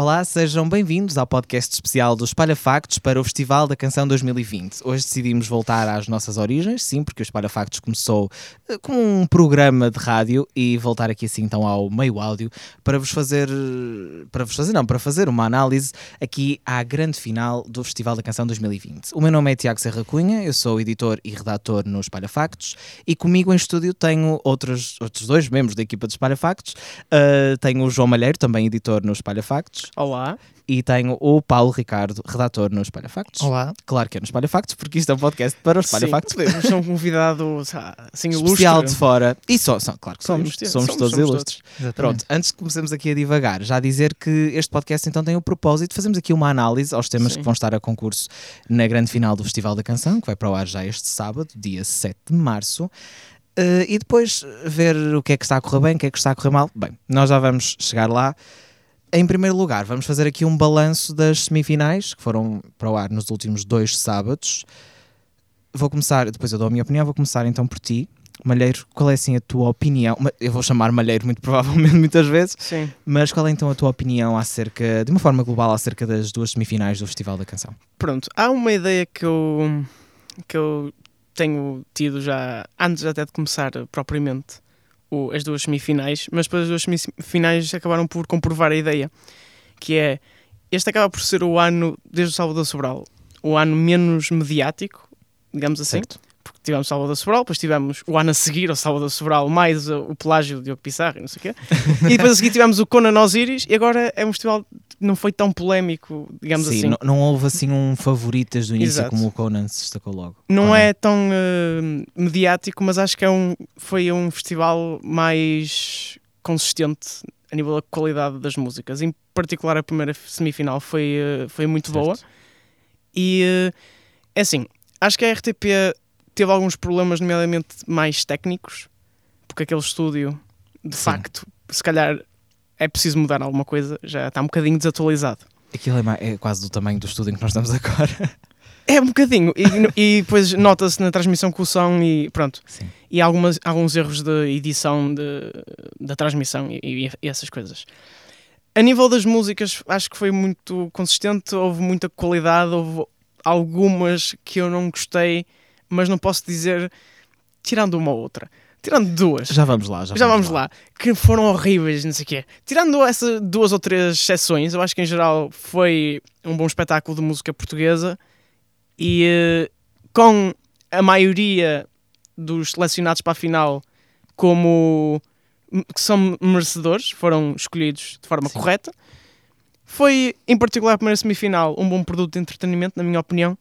Olá, sejam bem-vindos ao podcast especial do Espalha Factos para o Festival da Canção 2020. Hoje decidimos voltar às nossas origens, sim, porque o Espalha Factos começou com um programa de rádio e voltar aqui assim então ao meio áudio para fazer uma análise aqui à grande final do Festival da Canção 2020. O meu nome é Tiago Serra Cunha, eu sou editor e redator no Espalha Factos e comigo em estúdio tenho outros dois membros da equipa do Espalha Factos. Tenho o João Malheiro, também editor no Espalha Factos. Olá. E tenho o Paulo Ricardo, redator no Espalha Factos. Olá. Claro que é no Espalha Factos, porque isto é um podcast para o Espalha Factos. Podemos ser um convidado assim, ilustre. Especial de fora. E claro que somos todos ilustres. Pronto, antes de começarmos aqui a divagar, já dizer que este podcast então tem o propósito de fazermos aqui uma análise aos temas que vão estar a concurso na grande final do Festival da Canção, que vai para o ar já este sábado, dia 7 de março. E depois ver o que é que está a correr bem, o que é que está a correr mal. Bem, nós já vamos chegar lá. Em primeiro lugar, vamos fazer aqui um balanço das semifinais, que foram para o ar nos últimos 2 sábados. Vou começar, depois eu dou a minha opinião, vou começar então por ti. Malheiro, qual é assim a tua opinião? Eu vou chamar Malheiro muito provavelmente muitas vezes, sim. Mas qual é então a tua opinião acerca, de uma forma global, acerca das 2 semifinais do Festival da Canção? Pronto, há uma ideia que eu tenho tido já, antes até de começar propriamente, as 2 semifinais, mas depois as 2 semifinais acabaram por comprovar a ideia, que é, este acaba por ser o ano, desde o Salvador Sobral, o ano menos mediático, digamos assim, certo. Porque tivemos o Salvador Sobral, depois tivemos o ano a seguir ao Salvador Sobral, mais o Pelágio de Diogo Pissarro, não sei o quê, e depois a seguir tivemos o Conan Osíris, e agora é um festival que não foi tão polémico, digamos assim. Sim, não houve assim um favoritas do início. Exato. Como o Conan se destacou logo. Não é tão mediático, mas acho que foi um festival mais consistente a nível da qualidade das músicas. Em particular a primeira semifinal foi muito certo. Boa. E é assim, acho que a RTP teve alguns problemas, nomeadamente mais técnicos, porque aquele estúdio, de sim. facto, se calhar é preciso mudar alguma coisa, já está um bocadinho desatualizado. Aquilo é quase do tamanho do estúdio em que nós estamos agora. É um bocadinho, e depois nota-se na transmissão com o som e pronto. Sim. E alguns erros de edição da transmissão e essas coisas. A nível das músicas, acho que foi muito consistente, houve muita qualidade, houve algumas que eu não gostei, mas não posso dizer, tirando uma ou outra, tirando 2. Já vamos lá. Que foram horríveis, não sei o quê. Tirando essas 2 ou 3 sessões, eu acho que em geral foi um bom espetáculo de música portuguesa e com a maioria dos selecionados para a final como que são merecedores, foram escolhidos de forma sim. correta. Foi, em particular, a primeira semifinal, um bom produto de entretenimento, na minha opinião.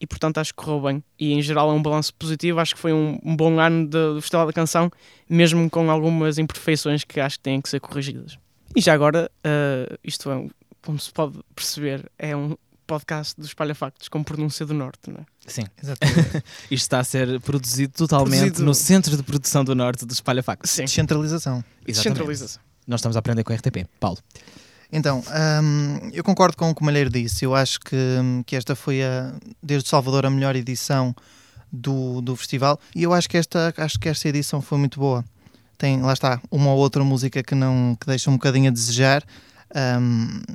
E portanto acho que correu bem e em geral é um balanço positivo, acho que foi um bom ano do Festival da Canção, mesmo com algumas imperfeições que acho que têm que ser corrigidas. E já agora, isto é, como se pode perceber, é um podcast do Espalha Factos com pronúncia do Norte, não é? Sim, exatamente. Isto está a ser produzido totalmente no Centro de Produção do Norte do Espalha Factos. Sim. Descentralização. Descentralização. Nós estamos a aprender com a RTP. Paulo. Então, eu concordo com o que o Malheiro disse. Eu acho que esta foi, desde Salvador, a melhor edição do festival. E eu acho que esta edição foi muito boa. Tem, lá está, uma ou outra música que deixa um bocadinho a desejar.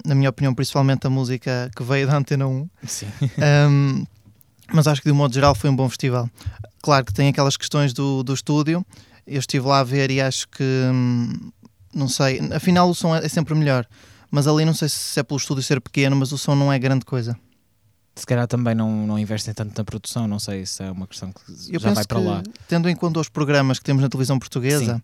Na minha opinião, principalmente a música que veio da Antena 1. Sim. Mas acho que, de um modo geral, foi um bom festival. Claro que tem aquelas questões do estúdio. Eu estive lá a ver e acho que, não sei, afinal o som é sempre melhor. Mas ali não sei se é pelo estúdio ser pequeno, mas o som não é grande coisa. Se calhar também não investem tanto na produção, não sei se é uma questão que eu já vai para lá. Tendo em conta os programas que temos na televisão portuguesa sim.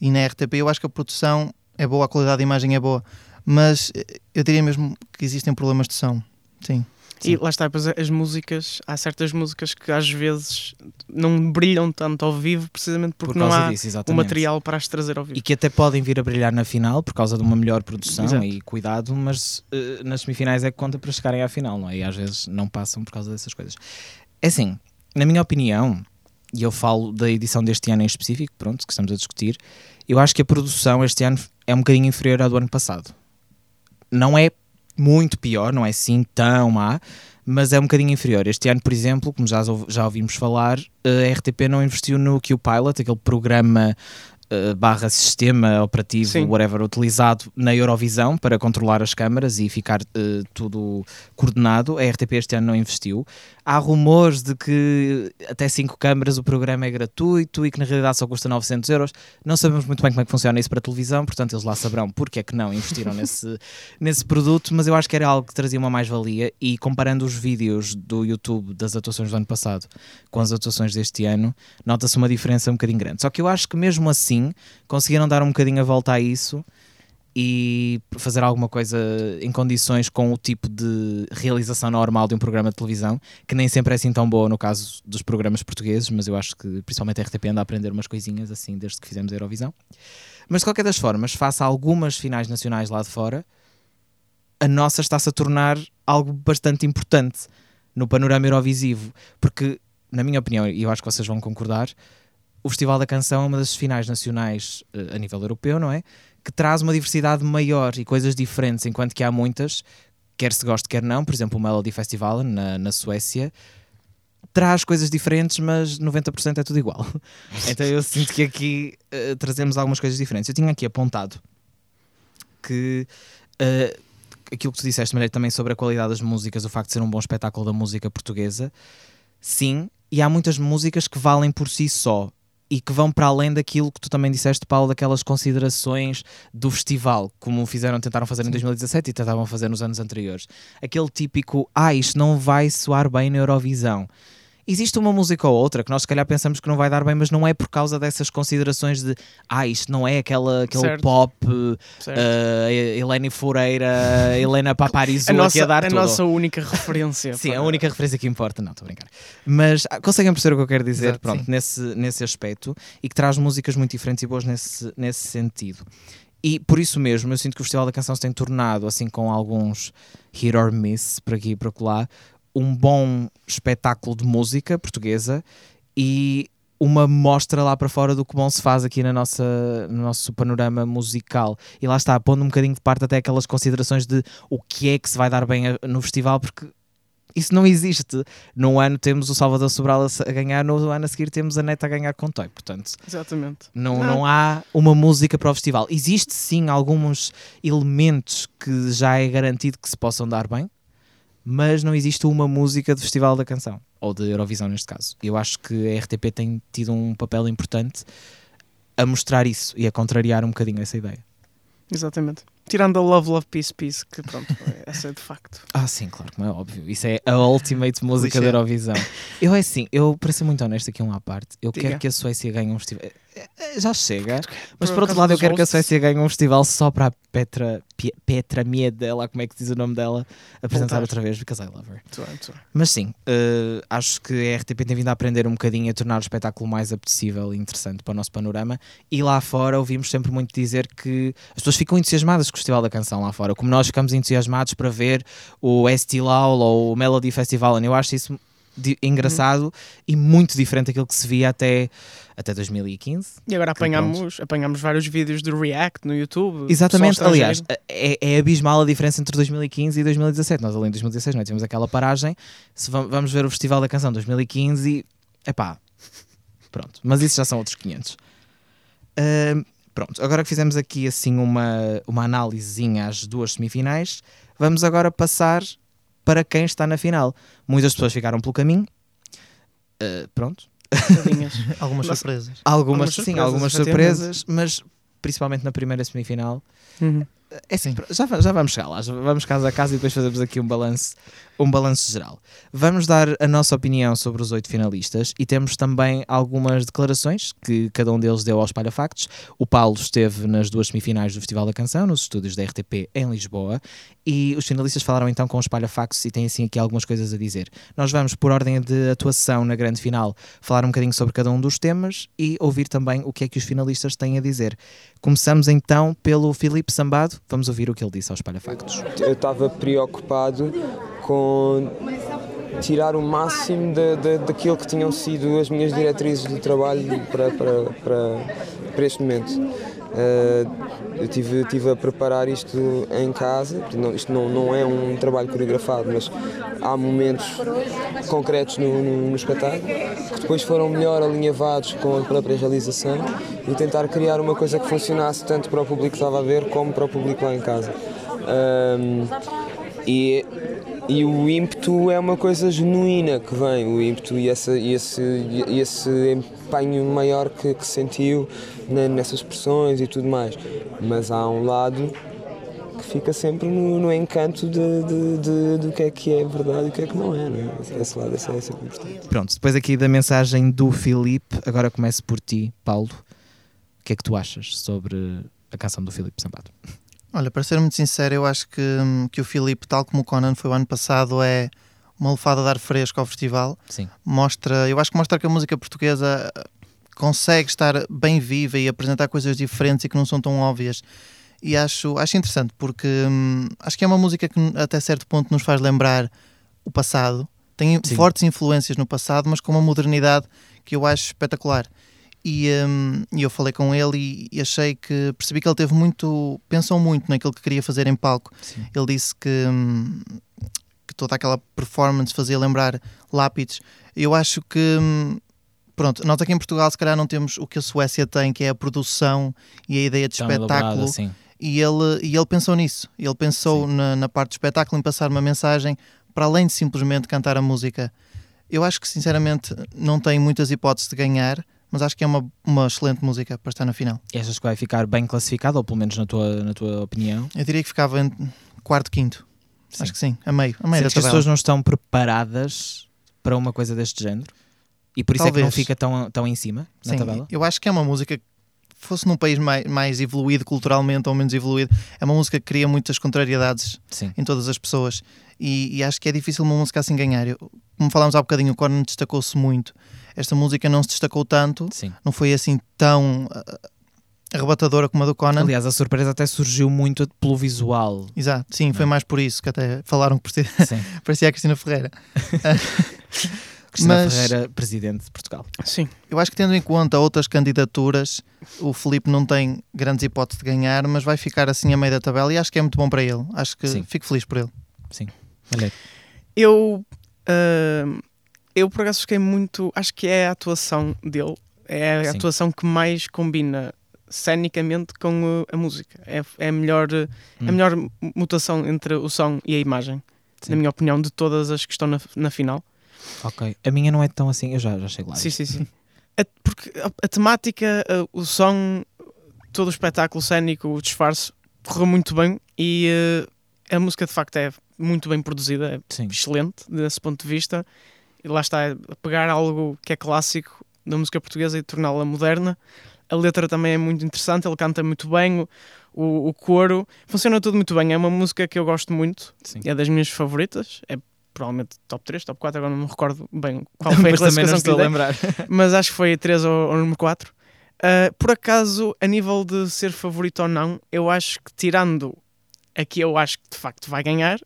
e na RTP, eu acho que a produção é boa, a qualidade de imagem é boa. Mas eu diria mesmo que existem problemas de som. Sim. Sim. E lá está, pois as músicas, há certas músicas que às vezes não brilham tanto ao vivo, precisamente porque não há o material para as trazer ao vivo. E que até podem vir a brilhar na final por causa de uma melhor produção exato. E cuidado, mas nas semifinais é que conta para chegarem à final, não é? E às vezes não passam por causa dessas coisas. É assim, na minha opinião, e eu falo da edição deste ano em específico, pronto, que estamos a discutir, eu acho que a produção este ano é um bocadinho inferior à do ano passado. Não é muito pior, não é assim tão má, mas é um bocadinho inferior. Este ano, por exemplo, como já ouvimos falar, a RTP não investiu no Q-Pilot, aquele programa barra sistema operativo, sim, whatever, utilizado na Eurovisão para controlar as câmaras e ficar tudo coordenado. A RTP este ano não investiu. Há rumores de que até 5 câmaras o programa é gratuito e que na realidade só custa 900 euros. Não sabemos muito bem como é que funciona isso para a televisão, portanto eles lá saberão porque é que não investiram nesse produto, mas eu acho que era algo que trazia uma mais-valia. E comparando os vídeos do YouTube das atuações do ano passado com as atuações deste ano, nota-se uma diferença um bocadinho grande. Só que eu acho que mesmo assim conseguiram dar um bocadinho a volta a isso e fazer alguma coisa em condições com o tipo de realização normal de um programa de televisão, que nem sempre é assim tão boa no caso dos programas portugueses, mas eu acho que principalmente a RTP anda a aprender umas coisinhas assim desde que fizemos a Eurovisão. Mas de qualquer das formas, face a algumas finais nacionais lá de fora, a nossa está-se a tornar algo bastante importante no panorama eurovisivo, porque, na minha opinião, e eu acho que vocês vão concordar, o Festival da Canção é uma das finais nacionais a nível europeu, não é? Que traz uma diversidade maior e coisas diferentes, enquanto que há muitas, quer se goste, quer não. Por exemplo, o Melody Festival na Suécia traz coisas diferentes, mas 90% é tudo igual. Então eu sinto que aqui trazemos algumas coisas diferentes. Eu tinha aqui apontado que aquilo que tu disseste, Maria, também sobre a qualidade das músicas, o facto de ser um bom espetáculo da música portuguesa, sim, e há muitas músicas que valem por si só e que vão para além daquilo que tu também disseste, Paulo, daquelas considerações do festival, como tentaram fazer em 2017 e tentavam fazer nos anos anteriores. Aquele típico, isto não vai soar bem na Eurovisão. Existe uma música ou outra que nós se calhar pensamos que não vai dar bem, mas não é por causa dessas considerações de, isto não é aquele pop, Helena Fureira, Helena Paparizou aqui a dar tudo. A nossa única referência. Sim, para... a única referência que importa, não, estou a brincar. Mas conseguem perceber o que eu quero dizer? Exato, pronto, nesse aspecto, e que traz músicas muito diferentes e boas nesse sentido. E por isso mesmo, eu sinto que o Festival da Canção se tem tornado, assim com alguns hit or miss, por aqui e por acolá, um bom espetáculo de música portuguesa e uma mostra lá para fora do que bom se faz aqui no nosso panorama musical. E lá está, pondo um bocadinho de parte até aquelas considerações de o que é que se vai dar bem no festival, porque isso não existe. Num ano temos o Salvador Sobral a ganhar, no ano a seguir temos a Neta a ganhar com Toy, portanto... Exatamente. Não há uma música para o festival. Existe sim alguns elementos que já é garantido que se possam dar bem, mas não existe uma música do Festival da Canção, ou de Eurovisão neste caso. Eu acho que a RTP tem tido um papel importante a mostrar isso e a contrariar um bocadinho essa ideia. Exatamente. Tirando a Love, Love, Peace, Peace, que pronto, essa é de facto. Ah sim, claro, como é óbvio. Isso é a ultimate música da Eurovisão. Eu é assim, eu para ser muito honesto aqui um à parte, eu quero que a Suécia ganhe um festival. Já chega, mas por outro lado eu quero que a Suécia ganhe um festival só para a Petra Miedela, como é que diz o nome dela, apresentar outra vez, because I love her. Mas sim, acho que a RTP tem vindo a aprender um bocadinho a tornar o espetáculo mais apetecível e interessante para o nosso panorama. E lá fora ouvimos sempre muito dizer que as pessoas ficam entusiasmadas com o Festival da Canção lá fora, como nós ficamos entusiasmados para ver o Estilaul ou o Melody Festival. Eu acho isso engraçado e muito diferente daquilo que se via até 2015. E agora apanhámos vários vídeos do React no YouTube. Exatamente, aliás, é abismal a diferença entre 2015 e 2017. Nós ali em 2016 não tivemos aquela paragem. Se vamos ver o Festival da Canção 2015 e... epá, pronto. Mas isso já são outros 500. Pronto, agora que fizemos aqui assim uma análisezinha às duas semifinais, vamos agora passar para quem está na final. Muitas pessoas ficaram pelo caminho. Pronto. Algumas surpresas. Algumas surpresas, mas principalmente na primeira semifinal. Uhum. É assim, já vamos chegar lá, já vamos casa a casa e depois fazemos aqui um balanço geral. Vamos dar a nossa opinião sobre os 8 finalistas e temos também algumas declarações que cada um deles deu ao Espalha Factos. O Paulo esteve nas duas semifinais do Festival da Canção, nos estúdios da RTP em Lisboa, e os finalistas falaram então com o Espalha Factos e têm assim aqui algumas coisas a dizer. Nós vamos, por ordem de atuação na grande final, falar um bocadinho sobre cada um dos temas e ouvir também o que é que os finalistas têm a dizer. Começamos então pelo Filipe Sambado. Vamos ouvir o que ele disse ao Espalha Factos. Eu estava preocupado com tirar o máximo daquilo que tinham sido as minhas diretrizes de trabalho para este momento. Eu estive a preparar isto em casa, isto não é um trabalho coreografado, mas há momentos concretos no espetáculo que depois foram melhor alinhavados com a própria realização e tentar criar uma coisa que funcionasse tanto para o público que estava a ver como para o público lá em casa. E o ímpeto é uma coisa genuína que vem, o ímpeto e esse empenho maior que sentiu nessas expressões e tudo mais. Mas há um lado que fica sempre no encanto do que é verdade e o que é que não é, não é? Esse lado é sempre importante. Pronto, depois aqui da mensagem do Filipe, agora começo por ti, Paulo. O que é que tu achas sobre a canção do Filipe Sambado? Olha, para ser muito sincero, eu acho que o Filipe, tal como o Conan foi o ano passado, é uma lufada de ar fresco ao festival. Sim. Eu acho que mostra que a música portuguesa consegue estar bem viva e apresentar coisas diferentes e que não são tão óbvias. E acho interessante, porque acho que é uma música que até certo ponto nos faz lembrar o passado. Tem Sim. fortes influências no passado, mas com uma modernidade que eu acho espetacular. E eu falei com ele e percebi que ele pensou muito naquilo que queria fazer em palco. Sim. Ele disse que toda aquela performance fazia lembrar lápides. Eu acho que, pronto, nós aqui em Portugal se calhar não temos o que a Suécia tem, que é a produção e a ideia de espetáculo. E ele pensou nisso. Ele pensou na parte do espetáculo em passar uma mensagem para além de simplesmente cantar a música. Eu acho que sinceramente não tem muitas hipóteses de ganhar, mas acho que é uma excelente música para estar na final. E achas que vai ficar bem classificada, ou pelo menos na tua opinião? Eu diria que ficava em quarto, quinto. Sim. Acho que sim, a meio da tabela. Acho que as pessoas não estão preparadas para uma coisa deste género? E por isso Talvez. É que não fica tão em cima na sim, tabela? Eu acho que é uma música que, fosse num país mais evoluído culturalmente ou menos evoluído, é uma música que cria muitas contrariedades sim. em todas as pessoas. E acho que é difícil uma música assim ganhar. Como falámos há bocadinho, o Conan destacou-se muito. Esta música não se destacou tanto, Sim. não foi assim tão arrebatadora como a do Conan. Aliás, a surpresa até surgiu muito pelo visual. Exato, sim, não. Foi mais por isso que até falaram que parecia a Cristina Ferreira. Cristina Ferreira, Presidente de Portugal. Sim. Eu acho que tendo em conta outras candidaturas, o Filipe não tem grandes hipóteses de ganhar, mas vai ficar assim a meio da tabela e acho que é muito bom para ele. Acho que sim. Fico feliz por ele. Sim. Olha. Eu por acaso fiquei muito... Acho que é a atuação dele. É a Sim. atuação que mais combina cenicamente com a música. É a melhor mutação entre o som e a imagem. Sim. Na minha opinião, de todas as que estão na final. Ok. A minha não é tão assim. Eu já chego lá. Sim. Porque a temática, o som, todo o espetáculo cénico, o disfarce, correu muito bem e a música de facto é muito bem produzida. É Sim. excelente desse ponto de vista. E lá está, a pegar algo que é clássico da música portuguesa e torná-la moderna. A letra também é muito interessante, ele canta muito bem, o coro, funciona tudo muito bem. É uma música que eu gosto muito, Sim. é das minhas favoritas, é provavelmente top 3, top 4, agora não me recordo bem qual foi a classificação que lembrar. Mas acho que foi 3 ou número 4. Por acaso, a nível de ser favorito ou não, eu acho que tirando a que eu acho que de facto vai ganhar,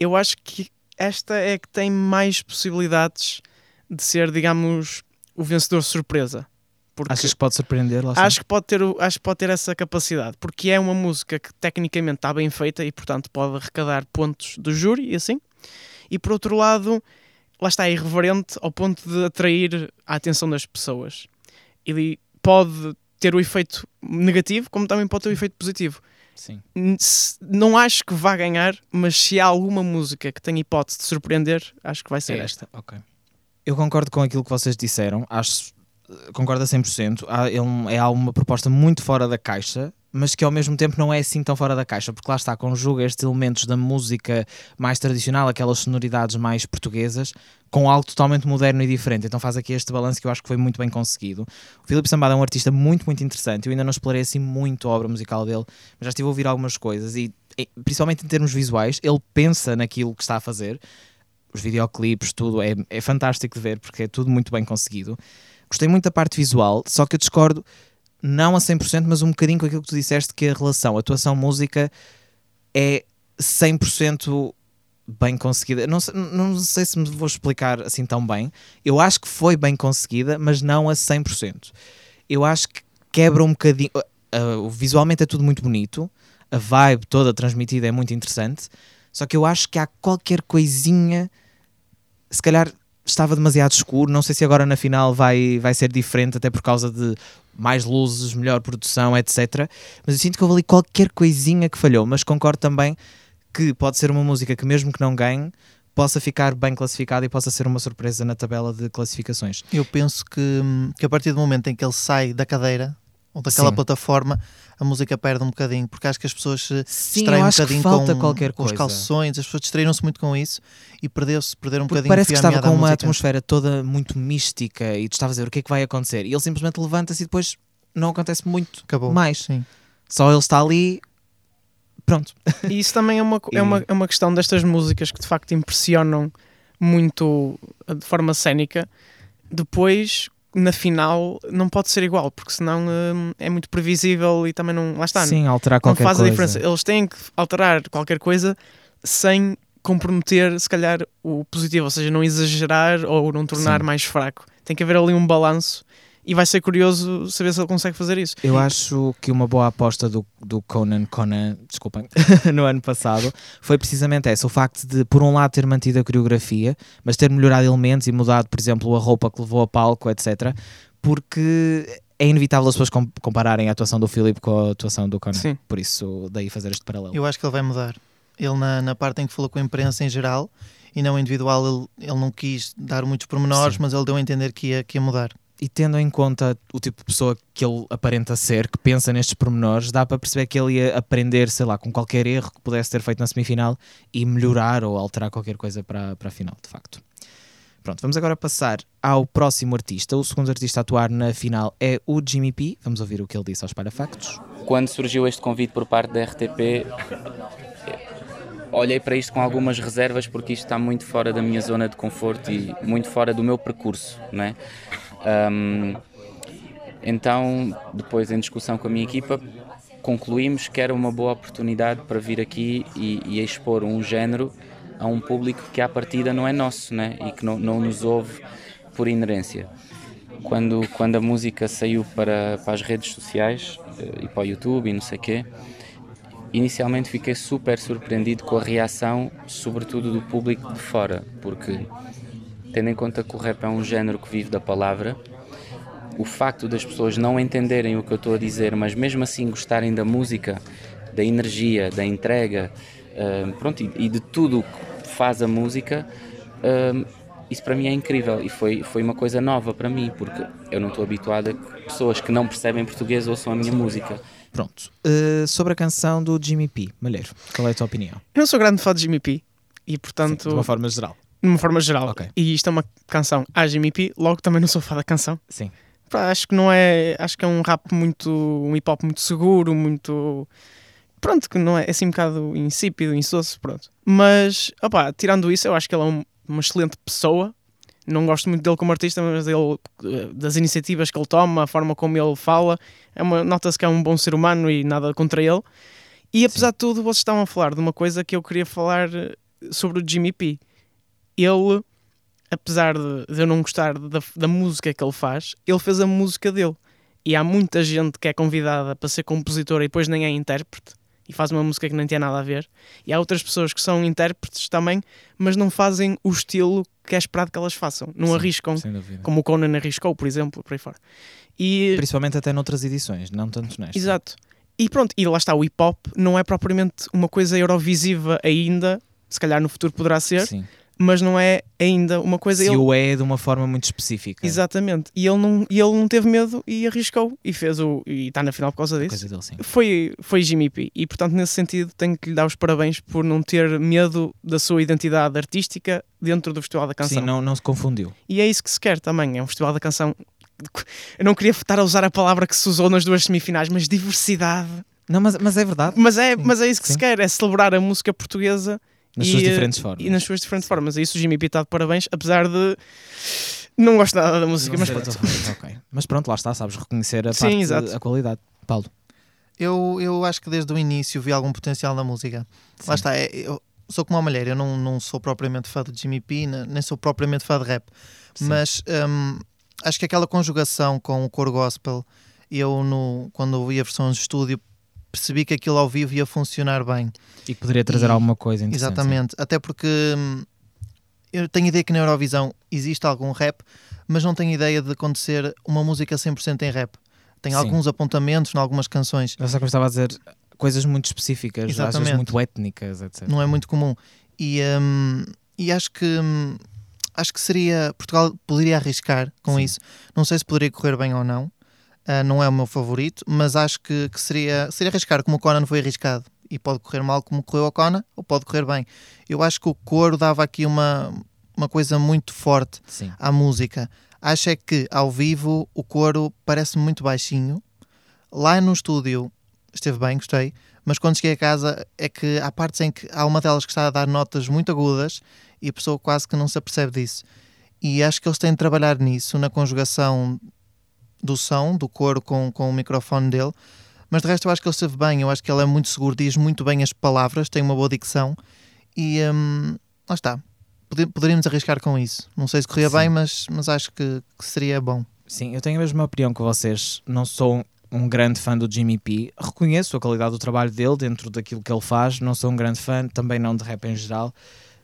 eu acho que esta é que tem mais possibilidades de ser, digamos, o vencedor surpresa. Achas que pode surpreender? Lá acho que pode ter essa capacidade, porque é uma música que tecnicamente está bem feita e, portanto, pode arrecadar pontos do júri e assim. E, por outro lado, lá está, é irreverente ao ponto de atrair a atenção das pessoas. Ele pode ter o efeito negativo, como também pode ter o efeito positivo. Sim. Não acho que vá ganhar, mas se há alguma música que tenha hipótese de surpreender, acho que vai ser esta. Okay. Eu concordo com aquilo que vocês disseram, concordo a 100%. Há uma proposta muito fora da caixa, mas que ao mesmo tempo não é assim tão fora da caixa, porque lá está, conjuga estes elementos da música mais tradicional, aquelas sonoridades mais portuguesas, com algo totalmente moderno e diferente. Então faz aqui este balanço que eu acho que foi muito bem conseguido. O Filipe Sambado é um artista muito, muito interessante. Eu ainda não explorei assim muito a obra musical dele, mas já estive a ouvir algumas coisas e, principalmente em termos visuais, ele pensa naquilo que está a fazer. Os videoclipes, tudo, é fantástico de ver, porque é tudo muito bem conseguido. Gostei muito da parte visual, só que eu discordo não a 100%, mas um bocadinho com aquilo que tu disseste, que a relação atuação-música é 100% bem conseguida. Não sei se me vou explicar assim tão bem. Eu acho que foi bem conseguida, mas não a 100%. Eu acho que quebra um bocadinho... visualmente é tudo muito bonito, a vibe toda transmitida é muito interessante, só que eu acho que há qualquer coisinha, se calhar estava demasiado escuro, não sei se agora na final vai ser diferente, até por causa de mais luzes, melhor produção, etc. Mas eu sinto que houve ali qualquer coisinha que falhou, mas concordo também que pode ser uma música que mesmo que não ganhe, possa ficar bem classificada e possa ser uma surpresa na tabela de classificações. Eu penso que a partir do momento em que ele sai da cadeira ou daquela Sim. plataforma, a música perde um bocadinho, porque acho que as pessoas se distraem um bocadinho com os calções, as pessoas distraíram-se muito com isso e perderam um porque bocadinho. Parece que estava com uma atmosfera toda muito mística e tu estavas a dizer o que é que vai acontecer, e ele simplesmente levanta-se e depois não acontece muito Acabou. Mais. Sim. Só ele está ali... Pronto. E isso também é uma questão destas músicas que de facto impressionam muito de forma cénica. Depois, na final, não pode ser igual, porque senão é muito previsível e também não... Lá está, Sim, alterar qualquer coisa. Não faz a diferença. Eles têm que alterar qualquer coisa sem comprometer, se calhar, o positivo. Ou seja, não exagerar ou não tornar Sim. mais fraco. Tem que haver ali um balanço. E vai ser curioso saber se ele consegue fazer isso. Eu acho que uma boa aposta do Conan, desculpem, no ano passado, foi precisamente essa. O facto de, por um lado, ter mantido a coreografia, mas ter melhorado elementos e mudado, por exemplo, a roupa que levou a palco, etc. Porque é inevitável as pessoas compararem a atuação do Filipe com a atuação do Conan. Sim. Por isso, daí fazer este paralelo. Eu acho que ele vai mudar. Ele, na parte em que falou com a imprensa em geral, e não individual, ele não quis dar muitos pormenores, Sim. mas ele deu a entender que ia mudar. E tendo em conta o tipo de pessoa que ele aparenta ser, que pensa nestes pormenores, dá para perceber que ele ia aprender, sei lá, com qualquer erro que pudesse ter feito na semifinal e melhorar ou alterar qualquer coisa para a final, de facto. Pronto, vamos agora passar ao próximo artista. O segundo artista a atuar na final é o Jimmy P. Vamos ouvir o que ele disse aos Espalha Factos. Quando surgiu este convite por parte da RTP, olhei para isto com algumas reservas, porque isto está muito fora da minha zona de conforto e muito fora do meu percurso, não é? Então, depois em discussão com a minha equipa, concluímos que era uma boa oportunidade para vir aqui e expor um género a um público que à partida não é nosso, né? E que não nos ouve por inerência. Quando a música saiu para as redes sociais e para o YouTube e não sei o quê, inicialmente fiquei super surpreendido com a reação, sobretudo do público de fora, porque... Tendo em conta que o rap é um género que vive da palavra, o facto das pessoas não entenderem o que eu estou a dizer, mas mesmo assim gostarem da música, da energia, da entrega, pronto, e de tudo o que faz a música, isso para mim é incrível. E foi uma coisa nova para mim, porque eu não estou habituado a que pessoas que não percebem português ouçam a minha música. Pronto. Sobre a canção do Jimmy P, Malheiro, qual é a tua opinião? Eu não sou grande fã de Jimmy P, e portanto... Sim, de uma forma geral. De uma forma geral, okay. E isto é uma canção à Jimmy P, logo também não sou fã da canção. Sim. Pá, acho que é um rap muito, um hip hop muito seguro, muito, pronto, que não é assim um bocado insípido, insosso, pronto. Mas, opá, tirando isso, eu acho que ele é uma excelente pessoa. Não gosto muito dele como artista, mas ele, das iniciativas que ele toma, a forma como ele fala, nota-se que é um bom ser humano e nada contra ele. E apesar Sim. de tudo, vocês estavam a falar de uma coisa que eu queria falar sobre o Jimmy P. Ele, apesar de eu não gostar da música que ele faz, ele fez a música dele. E há muita gente que é convidada para ser compositora e depois nem é intérprete e faz uma música que nem tem nada a ver. E há outras pessoas que são intérpretes também, mas não fazem o estilo que é esperado que elas façam. Não Sim, arriscam, como o Conan arriscou, por exemplo, por aí fora. E... Principalmente até noutras edições, não tanto nesta. Exato. E pronto, e lá está, o hip-hop não é propriamente uma coisa eurovisiva ainda, se calhar no futuro poderá ser... Sim. Mas não é ainda uma coisa... o é de uma forma muito específica. Exatamente. E ele não teve medo e arriscou. E fez e está na final por causa disso. Coisa dele, sim. Foi Jimmy P. E, portanto, nesse sentido, tenho que lhe dar os parabéns por não ter medo da sua identidade artística dentro do Festival da Canção. Sim, não se confundiu. E é isso que se quer também. É um Festival da Canção... Eu não queria estar a usar a palavra que se usou nas duas semifinais, mas diversidade. Não, mas é verdade. Mas é isso que sim. se quer. É celebrar a música portuguesa... Nas suas diferentes formas. E isso o Jimmy P está de parabéns, apesar de não gosto nada da música, mas pronto. Okay. Mas pronto, lá está, sabes reconhecer a, Sim, parte, a qualidade. Paulo? Eu acho que desde o início vi algum potencial na música. Sim. Lá está, eu sou como uma mulher, eu não sou propriamente fã de Jimmy P, nem sou propriamente fã de rap, Sim. mas acho que aquela conjugação com o coro gospel eu quando ouvi a versão de estúdio percebi que aquilo ao vivo ia funcionar bem. E que poderia trazer alguma coisa interessante. Exatamente, até porque eu tenho ideia que na Eurovisão existe algum rap, mas não tenho ideia de acontecer uma música 100% em rap. Tem alguns apontamentos em algumas canções. Eu só gostava de dizer coisas muito específicas, às vezes muito étnicas, etc. Não é muito comum. E acho que seria... Portugal poderia arriscar com isso. Não sei se poderia correr bem ou não. Não é o meu favorito, mas acho que seria arriscar como o Conan foi arriscado, e pode correr mal como correu o Conan, ou pode correr bem. Eu acho que o coro dava aqui uma coisa muito forte à música. Acho é que ao vivo o coro parece muito baixinho. Lá no estúdio esteve bem, gostei, mas quando cheguei a casa é que há partes em que há uma delas que está a dar notas muito agudas e a pessoa quase que não se apercebe disso. E acho que eles têm de trabalhar nisso, na conjugação do som, do coro com o microfone dele, mas de resto eu acho que ele esteve bem, eu acho que ele é muito seguro, diz muito bem as palavras, tem uma boa dicção e lá está, poderíamos arriscar com isso. Não sei se corria bem, mas acho que seria bom. Sim, eu tenho a mesma opinião que vocês, não sou um grande fã do Jimmy P, reconheço a qualidade do trabalho dele dentro daquilo que ele faz, não sou um grande fã, também não de rap em geral,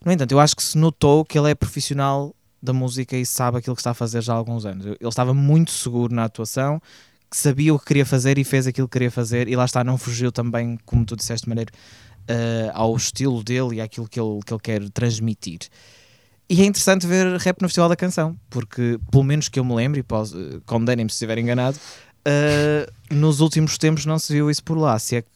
no entanto eu acho que se notou que ele é profissional da música e sabe aquilo que está a fazer já há alguns anos. Ele estava muito seguro na atuação, que sabia o que queria fazer e fez aquilo que queria fazer, e lá está, não fugiu também, como tu disseste de maneira, ao estilo dele e àquilo que ele quer transmitir. E é interessante ver rap no Festival da Canção, porque pelo menos que eu me lembro, e condenem-me se estiver enganado, nos últimos tempos não se viu isso por lá, se é que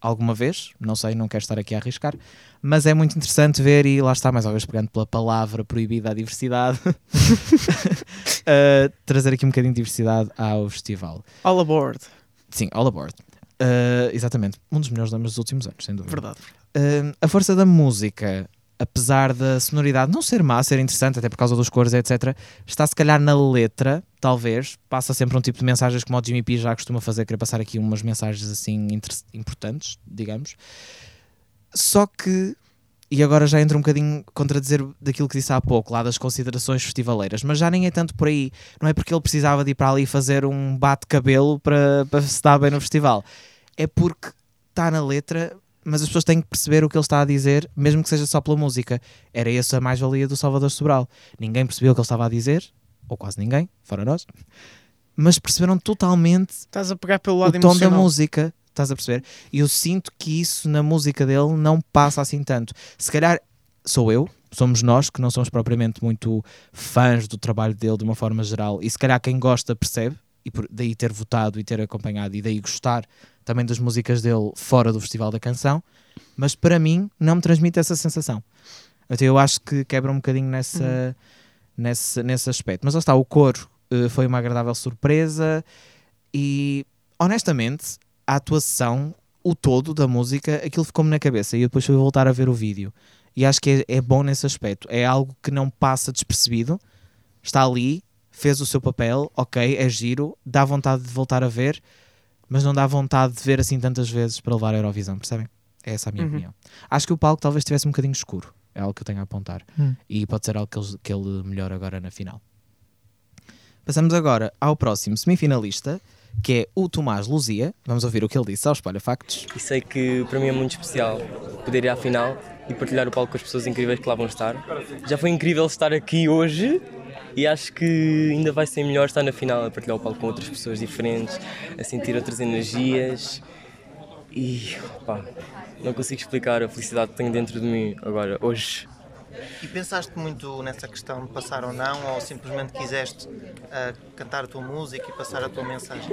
alguma vez, não sei, não quero estar aqui a arriscar, mas é muito interessante ver, e lá está, mais uma vez pegando pela palavra proibida à diversidade, trazer aqui um bocadinho de diversidade ao festival. All aboard. Sim, all aboard. Exatamente, um dos melhores nomes dos últimos anos, sem dúvida. Verdade. A força da música, apesar da sonoridade não ser má, ser interessante, até por causa dos cores, etc., está se calhar na letra, talvez, passa sempre um tipo de mensagens como o Jimmy P já costuma fazer, querer passar aqui umas mensagens assim importantes, digamos. Só que, e agora já entra um bocadinho contradizer daquilo que disse há pouco, lá das considerações festivaleiras, mas já nem é tanto por aí, não é porque ele precisava de ir para ali fazer um bate-cabelo para se dar bem no festival, é porque está na letra... mas as pessoas têm que perceber o que ele está a dizer, mesmo que seja só pela música. Era essa a mais-valia do Salvador Sobral. Ninguém percebeu o que ele estava a dizer, ou quase ninguém, fora nós, mas perceberam totalmente. Estás a pegar pelo lado o tom da música, estás a perceber? E eu sinto que isso na música dele não passa assim tanto. Se calhar somos nós, que não somos propriamente muito fãs do trabalho dele de uma forma geral, e se calhar quem gosta percebe, e daí ter votado e ter acompanhado, e daí gostar também das músicas dele fora do Festival da Canção, mas para mim não me transmite essa sensação. Então eu acho que quebra um bocadinho nesse aspecto. Mas lá está, o coro foi uma agradável surpresa e, honestamente, a atuação, o todo da música, aquilo ficou-me na cabeça e eu depois fui voltar a ver o vídeo. E acho que é bom nesse aspecto. É algo que não passa despercebido, está ali, fez o seu papel, ok, é giro, dá vontade de voltar a ver, mas não dá vontade de ver assim tantas vezes para levar a Eurovisão, percebem? É essa a minha opinião. Acho que o palco talvez estivesse um bocadinho escuro, é algo que eu tenho a apontar. E pode ser algo que ele melhora agora na final. Passamos agora ao próximo semifinalista, que é o Tomás Luzia. Vamos ouvir o que ele disse ao Espalha Factos. E sei que para mim é muito especial poder ir à final e partilhar o palco com as pessoas incríveis que lá vão estar. Já foi incrível estar aqui hoje, e acho que ainda vai ser melhor estar na final a partilhar o palco com outras pessoas diferentes, a sentir outras energias e pá, não consigo explicar a felicidade que tenho dentro de mim agora, hoje. E pensaste muito nessa questão de passar ou não, ou simplesmente quiseste cantar a tua música e passar a tua mensagem?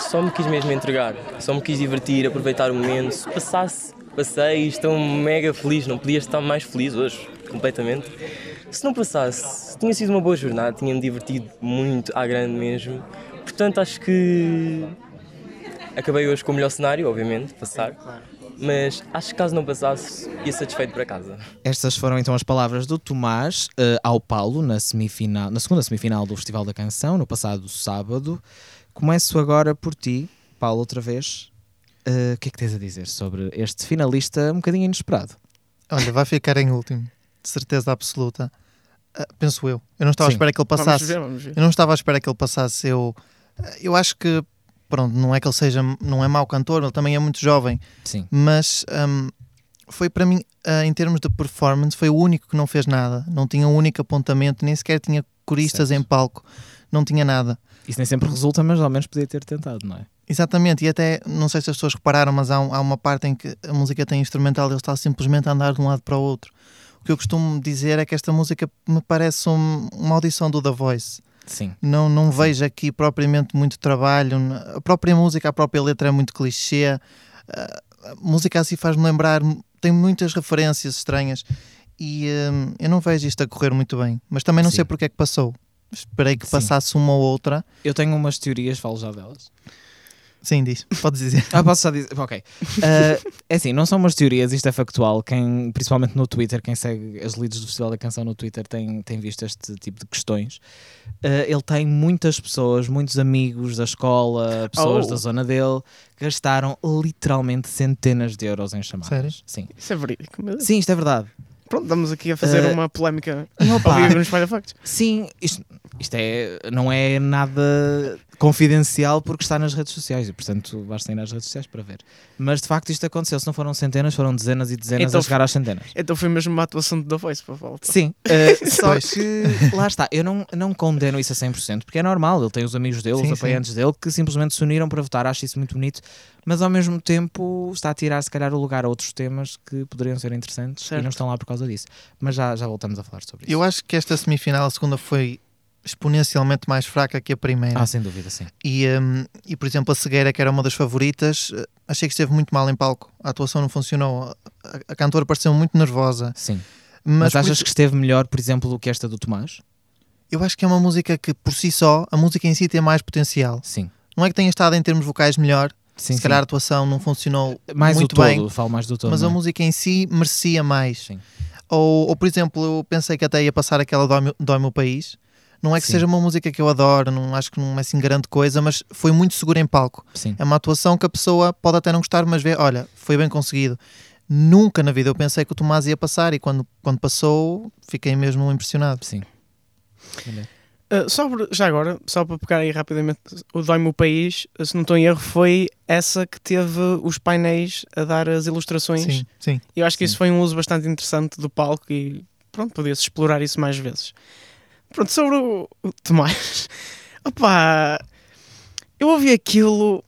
Só me quis mesmo entregar, só me quis divertir, aproveitar o momento. Se passei e estou mega feliz, não podia estar mais feliz hoje, completamente. Se não passasse, tinha sido uma boa jornada, tinha-me divertido muito, à grande mesmo. Portanto, acho que acabei hoje com o melhor cenário, obviamente, passar. Sim, claro. Mas acho que caso não passasse, ia satisfeito para casa. Estas foram então as palavras do Tomás ao Paulo na segunda semifinal do Festival da Canção, no passado sábado. Começo agora por ti, Paulo, outra vez. O que é que tens a dizer sobre este finalista um bocadinho inesperado? Olha, vai ficar em último. De certeza absoluta, penso eu. Eu não estava à espera que ele passasse. Eu acho que pronto, não é que ele seja, não é mau cantor, ele também é muito jovem. Sim. Mas foi para mim, em termos de performance, foi o único que não fez nada. Não tinha um único apontamento, nem sequer tinha coristas em palco, não tinha nada. Isso nem sempre resulta, mas ao menos podia ter tentado, não é? Exatamente, e até, não sei se as pessoas repararam, mas há uma parte em que a música tem instrumental e ele está simplesmente a andar de um lado para o outro. O que eu costumo dizer é que esta música me parece uma audição do The Voice. Sim. Não vejo aqui propriamente muito trabalho. A própria música, a própria letra é muito clichê. A música assim faz-me lembrar, tem muitas referências estranhas e eu não vejo isto a correr muito bem. Mas também não sei porque é que passou. Esperei que passasse uma ou outra. Eu tenho umas teorias, falo já delas. Sim, diz. Podes dizer. Posso só dizer? Ok. É assim, não são umas teorias, isto é factual. Quem, principalmente no Twitter, quem segue as leads do Festival da Canção no Twitter tem visto este tipo de questões. Ele tem muitas pessoas, muitos amigos da escola, pessoas da zona dele, gastaram literalmente centenas de euros em chamadas. Sério? Sim. Isso é verídico, meu Deus. Sim, isto é verdade. Pronto, estamos aqui a fazer uma polémica no Espalha Factos. Sim, isto não é nada confidencial porque está nas redes sociais e, portanto, basta ir nas redes sociais para ver. Mas, de facto, isto aconteceu. Se não foram centenas, foram dezenas e dezenas então, a chegar às centenas. Então foi mesmo uma atuação de The Voice, para falar. Sim, só que, lá está, eu não condeno isso a 100%, porque é normal, ele tem os amigos dele, os apoiantes dele, que simplesmente se uniram para votar. Acho isso muito bonito. Mas ao mesmo tempo está a tirar se calhar o lugar a outros temas que poderiam ser interessantes e não estão lá por causa disso. Mas já voltamos a falar sobre isso. Eu acho que esta semifinal, a segunda, foi exponencialmente mais fraca que a primeira. Ah, sem dúvida, sim. E por exemplo, a Cegueira, que era uma das favoritas, achei que esteve muito mal em palco. A atuação não funcionou. A cantora pareceu muito nervosa. Sim. Mas achas que esteve melhor, por exemplo, do que esta do Tomás? Eu acho que é uma música que por si só, a música em si tem mais potencial. Sim. Não é que tenha estado em termos vocais melhor. Sim, se calhar a atuação não funcionou mais muito bem, mas a música em si merecia mais. Ou, por exemplo, eu pensei que até ia passar aquela Dói-me o País. Não é que seja uma música que eu adoro, não, acho que não é assim grande coisa, mas foi muito segura em palco. Sim. É uma atuação que a pessoa pode até não gostar, mas vê, olha, foi bem conseguido. Nunca na vida eu pensei que o Tomás ia passar e quando passou fiquei mesmo impressionado. Sim. Já agora, só para pegar aí rapidamente, o Dói-me o País, se não estou em erro, foi essa que teve os painéis a dar as ilustrações. Sim, sim. E eu acho que isso foi um uso bastante interessante do palco e pronto, podia-se explorar isso mais vezes. Pronto, sobre o Tomás, opá, eu ouvi aquilo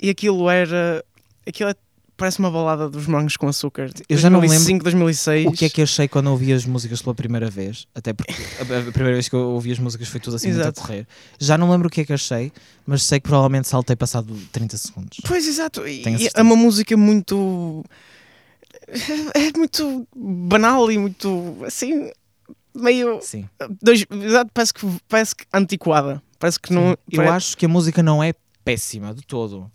e aquilo era... Aquilo parece uma balada dos Morangos com Açúcar. Eu já não lembro 2006. O que é que achei quando ouvi as músicas pela primeira vez, até porque a primeira vez que eu ouvi as músicas foi tudo assim muito a correr. Já não lembro o que é que achei, mas sei que provavelmente saltei passado 30 segundos. Pois, exato. E é uma música muito... É muito banal e muito, assim, meio... Sim. Exato, parece que antiquada. Parece que não... Eu acho que a música não é péssima de todo.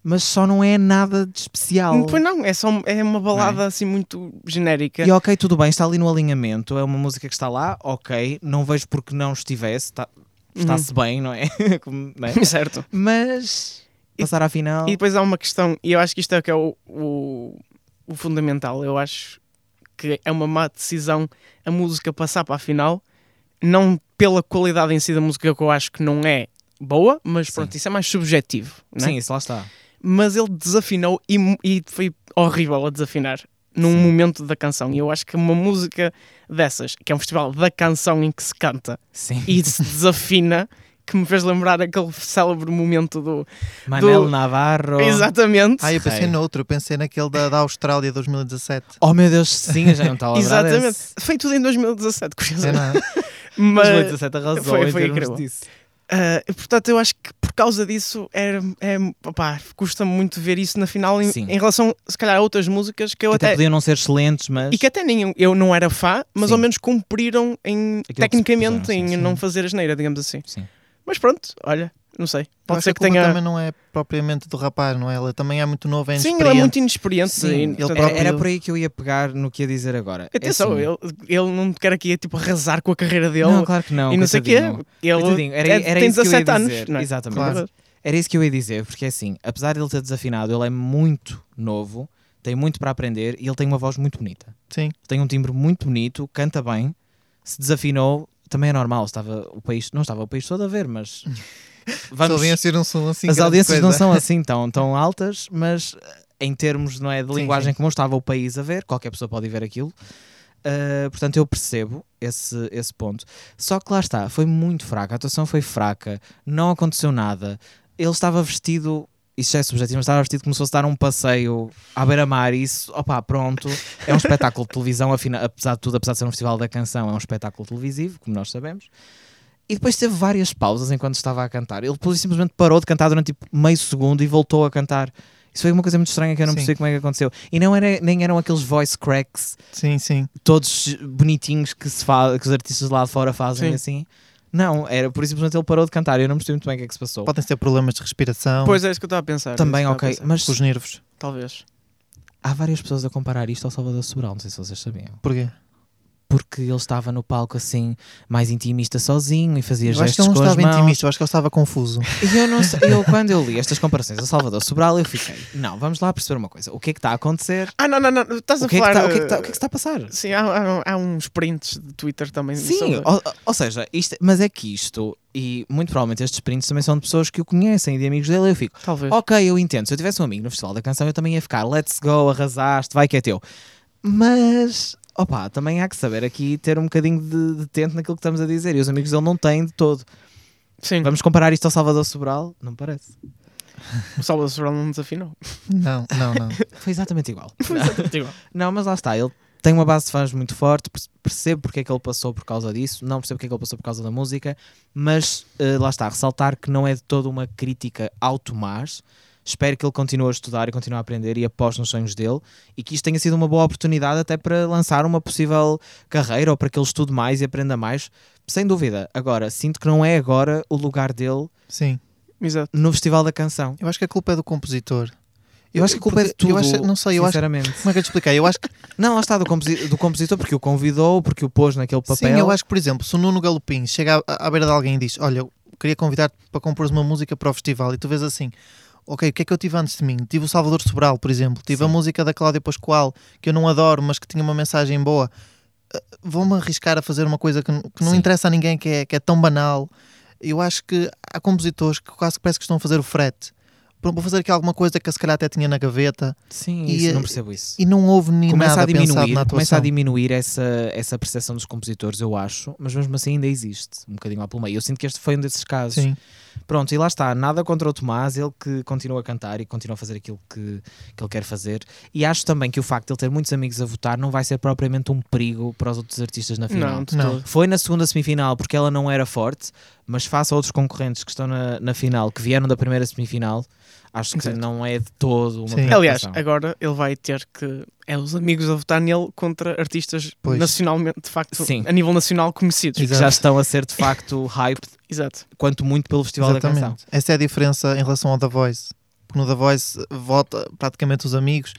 Mas só não é nada de especial. Pois não, é uma balada assim muito genérica. E ok, tudo bem, está ali no alinhamento, é uma música que está lá, ok, não vejo porque não estivesse, está-se bem, não é? Certo. Mas passar à final... E depois há uma questão, e eu acho que isto é, que é o fundamental, eu acho que é uma má decisão a música passar para a final, não pela qualidade em si da música, que eu acho que não é boa, mas pronto, isso é mais subjetivo. Não é? Sim, isso lá está. Mas ele desafinou e foi horrível a desafinar num momento da canção. E eu acho que uma música dessas, que é um festival da canção em que se canta e se desafina, que me fez lembrar aquele célebre momento do... Manel Navarro. Exatamente. Eu pensei noutro, pensei naquele da Austrália 2017. Oh meu Deus, sim, já não estava a lembrar. Exatamente. Foi tudo em 2017. Mas 2017 arrasou foi em termos disso. Portanto, eu acho que por causa disso custa muito ver isso na final em relação, se calhar, a outras músicas que eu até podiam não ser excelentes, mas... E que até nem eu não era fã, mas ao menos cumpriram tecnicamente não fazer asneira, digamos assim. Sim. Mas pronto, olha, não sei. Pode ser que tenha... também não é propriamente do rapaz, não é? Ele também é muito novo, é inexperiente. Sim, ele é muito inexperiente. Sim, era por aí que eu ia pegar no que ia dizer agora. Atenção, ele não quer aqui arrasar com a carreira dele. Não, claro que não. E não sei o quê. Ele tem 17 anos. Não é? Exatamente. Claro. Era isso que eu ia dizer, porque assim, apesar de ele ter desafinado, ele é muito novo, tem muito para aprender e ele tem uma voz muito bonita. Sim. Tem um timbre muito bonito, canta bem, se desafinou... Também é normal, não estava o país todo a ver, mas As audiências não são assim. As audiências não são assim tão altas, mas em termos, não é, de linguagem comum, estava o país a ver, qualquer pessoa pode ver aquilo. Portanto, eu percebo esse ponto. Só que lá está, foi muito fraca, a atuação foi fraca, não aconteceu nada. Ele estava vestido, isso já é subjetivo, mas estava vestido como se fosse dar um passeio à beira-mar e isso, opá, pronto, é um espetáculo de televisão, afinal, apesar de tudo, apesar de ser um festival da canção, é um espetáculo televisivo, como nós sabemos. E depois teve várias pausas enquanto estava a cantar. Ele simplesmente parou de cantar durante tipo, meio segundo e voltou a cantar. Isso foi uma coisa muito estranha que eu não percebi como é que aconteceu. E não era, nem eram aqueles voice cracks todos bonitinhos que os artistas lá de fora fazem assim. Não, era por isso simplesmente ele parou de cantar. Eu não percebi muito bem o que é que se passou. Podem ser problemas de respiração. Pois é, isso que eu estava a pensar. Também, ok. Mas com os nervos. Talvez. Há várias pessoas a comparar isto ao Salvador Sobral, não sei se vocês sabiam. Porquê? Porque ele estava no palco assim, mais intimista sozinho e fazia gestos com as mãos. Eu acho que ele não estava intimista, eu acho que ele estava confuso. Quando eu li estas comparações ao Salvador Sobral, eu fiquei, não, vamos lá perceber uma coisa, o que é que está a acontecer? Ah, não, estás a falar... O que é que está a passar? Sim, há uns prints de Twitter também. Sim, ou seja, isto, mas é que isto... E muito provavelmente estes prints também são de pessoas que o conhecem e de amigos dele. Eu fico, talvez. Ok, eu entendo, se eu tivesse um amigo no Festival da Canção, eu também ia ficar, let's go, arrasaste, vai que é teu. Mas... Opa, também há que saber aqui ter um bocadinho de tento naquilo que estamos a dizer. E os amigos dele não têm de todo. Sim. Vamos comparar isto ao Salvador Sobral? Não me parece. O Salvador Sobral não desafinou. Não. Foi exatamente igual. Não, mas lá está. Ele tem uma base de fãs muito forte. Percebo porque é que ele passou por causa disso. Não percebo porque é que ele passou por causa da música. Mas lá está. Ressaltar que não é de todo uma crítica ao Tomás. Espero que ele continue a estudar e continue a aprender e aposte nos sonhos dele e que isto tenha sido uma boa oportunidade até para lançar uma possível carreira ou para que ele estude mais e aprenda mais, sem dúvida. Agora, sinto que não é agora o lugar dele no Festival da Canção. Eu acho que a culpa é do compositor. Eu acho que a culpa é de tudo, não sei, sinceramente. Como é que eu te expliquei? Eu acho que... Não, lá está, do compositor, porque o convidou, porque o pôs naquele papel. Sim, eu acho que, por exemplo, se o Nuno Galopim chega à beira de alguém e diz, olha, eu queria convidar-te para compores uma música para o festival e tu vês assim... Ok, o que é que eu tive antes de mim? Tive o Salvador Sobral, por exemplo. Tive a música da Cláudia Pascoal, que eu não adoro, mas que tinha uma mensagem boa. Vou-me arriscar a fazer uma coisa que não interessa a ninguém, que é tão banal. Eu acho que há compositores que quase que parece que estão a fazer o frete. Vou fazer aqui alguma coisa que se calhar até tinha na gaveta. Sim, isso, não percebo isso. E não houve nem nada pensado na atuação. Começa a diminuir essa percepção dos compositores, eu acho. Mas mesmo assim ainda existe, um bocadinho lá pelo meio. Eu sinto que este foi um desses casos. Sim. Pronto, e lá está, nada contra o Tomás, ele que continua a cantar e continua a fazer aquilo que ele quer fazer. E acho também que o facto de ele ter muitos amigos a votar não vai ser propriamente um perigo para os outros artistas na final. Não. Foi na segunda semifinal porque ela não era forte, mas face a outros concorrentes que estão na final, que vieram da primeira semifinal, acho que não é de todo uma preocupação. Aliás, agora ele vai ter que... É os amigos a votar nele contra artistas nacionalmente, de facto, a nível nacional conhecidos. Exato. Que já estão a ser, de facto, hype, quanto muito pelo Festival da Canção. Essa é a diferença em relação ao The Voice. Porque no The Voice vota praticamente os amigos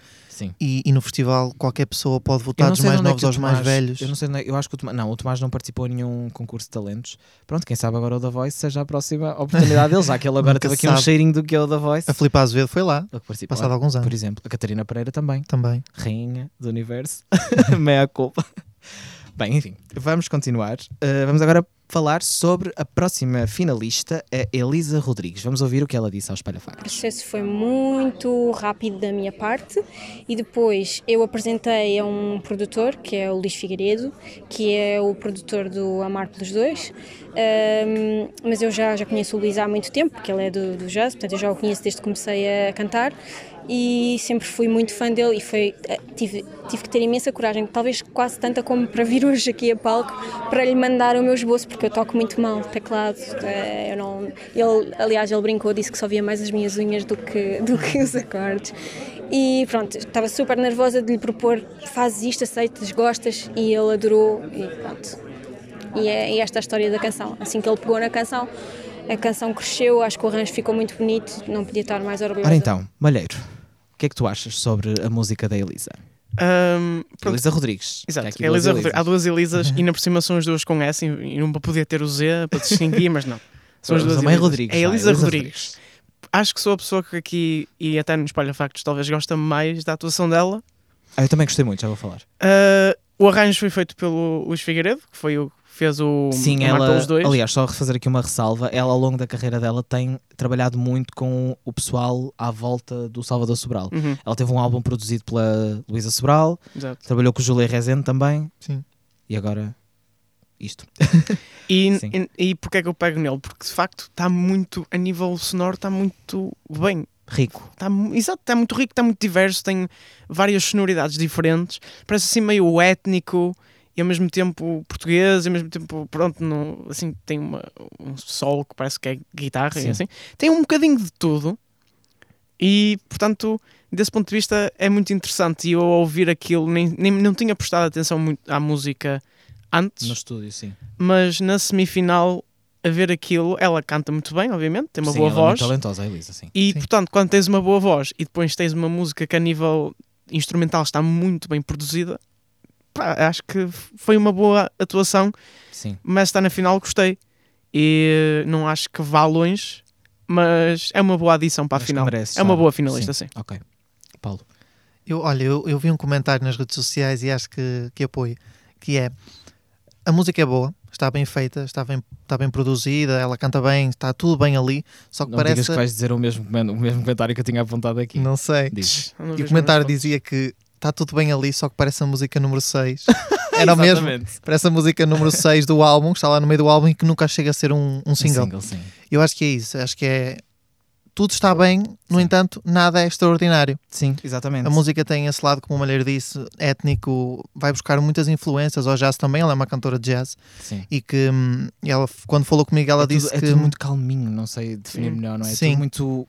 e no festival qualquer pessoa pode votar dos mais novos aos mais velhos. Eu não sei, eu acho que o Tomás não participou em nenhum concurso de talentos. Pronto, quem sabe agora o The Voice seja a próxima oportunidade dele, já que ele agora teve aqui um cheirinho do que é o The Voice. A Filipe Azevedo foi lá, passado alguns anos. Por exemplo, a Catarina Pereira também. Rainha do Universo, meia culpa. Bem, enfim, vamos continuar. Vamos agora falar sobre a próxima finalista, a Elisa Rodrigues. Vamos ouvir o que ela disse ao Espalha Factos. O processo foi muito rápido da minha parte e depois eu apresentei a um produtor, que é o Luís Figueiredo, que é o produtor do Amar pelos Dois, mas eu já conheço o Luís há muito tempo, porque ele é do jazz, portanto eu já o conheço desde que comecei a cantar e sempre fui muito fã dele e tive que ter imensa coragem, talvez quase tanta como para vir hoje aqui a palco para lhe mandar o meu esboço, porque eu toco muito mal teclado, ele brincou, disse que só via mais as minhas unhas do que os acordes e pronto, estava super nervosa de lhe propor, fazes isto, aceitas, gostas, e ele adorou e pronto, e esta é a história da canção. Assim que ele pegou na canção, a canção cresceu, acho que o arranjo ficou muito bonito, não podia estar mais orgulhosa. Ora então, Malheiro, o que é que tu achas sobre a música da Elisa? Elisa Rodrigues. Exato. Há duas Elisas e na aproximação são as duas com S e não podia ter o Z para distinguir, mas não. São as duas Elisas. Rodrigues, é Elisa Rodrigues. Acho que sou a pessoa que aqui, e até no Espalha Factos, talvez gosta mais da atuação dela. Eu também gostei muito, já vou falar. O arranjo foi feito pelo Luís Figueiredo, que foi o fez o Sim, ela, Marta, os dois. Aliás, só refazer aqui uma ressalva, ela ao longo da carreira dela tem trabalhado muito com o pessoal à volta do Salvador Sobral. Uhum. Ela teve um álbum produzido pela Luísa Sobral, exato, trabalhou com o Júlio Rezende também. Sim. E agora isto. E porque é que eu pego nele? Porque de facto está muito, a nível sonoro, está muito bem. Rico. Exato, está muito rico, está muito diverso, tem várias sonoridades diferentes. Parece assim meio étnico e ao mesmo tempo português, e ao mesmo tempo, pronto, no, assim, tem um solo que parece que é guitarra. Sim. E assim. Tem um bocadinho de tudo e, portanto, desse ponto de vista é muito interessante. E eu, ao ouvir aquilo, nem não tinha prestado atenção muito à música antes. No estúdio, sim. Mas na semifinal, a ver aquilo, ela canta muito bem, obviamente, tem uma, sim, boa voz. É muito talentosa, a Elisa, sim. E, sim, portanto, quando tens uma boa voz e depois tens uma música que a nível instrumental está muito bem produzida, pá, acho que foi uma boa atuação. Sim. Mas está na final, gostei. E não acho que vá longe, mas é uma boa adição para a final. Merece, é uma boa finalista, sim. Ok. Paulo. Eu vi um comentário nas redes sociais e acho que apoio, que é: a música é boa, está bem feita, está bem produzida, ela canta bem, está tudo bem ali, só que não parece... Não digas que vais dizer o mesmo comentário que eu tinha apontado aqui. Não sei. Diz. Não, e o comentário dizia que está tudo bem ali, só que parece a música número 6. Era o mesmo. Parece a música número 6 do álbum, que está lá no meio do álbum e que nunca chega a ser um single. Um single, sim. Eu acho que é isso, acho que é... Tudo está bem, no sim, entanto, nada é extraordinário. Sim, exatamente. A música tem esse lado, como o Malheiro disse, étnico, vai buscar muitas influências ao jazz também, ela é uma cantora de jazz. Sim. E que ela, quando falou comigo, ela disse que... É tudo muito calminho, não sei definir melhor, não é? Sim. É tudo muito...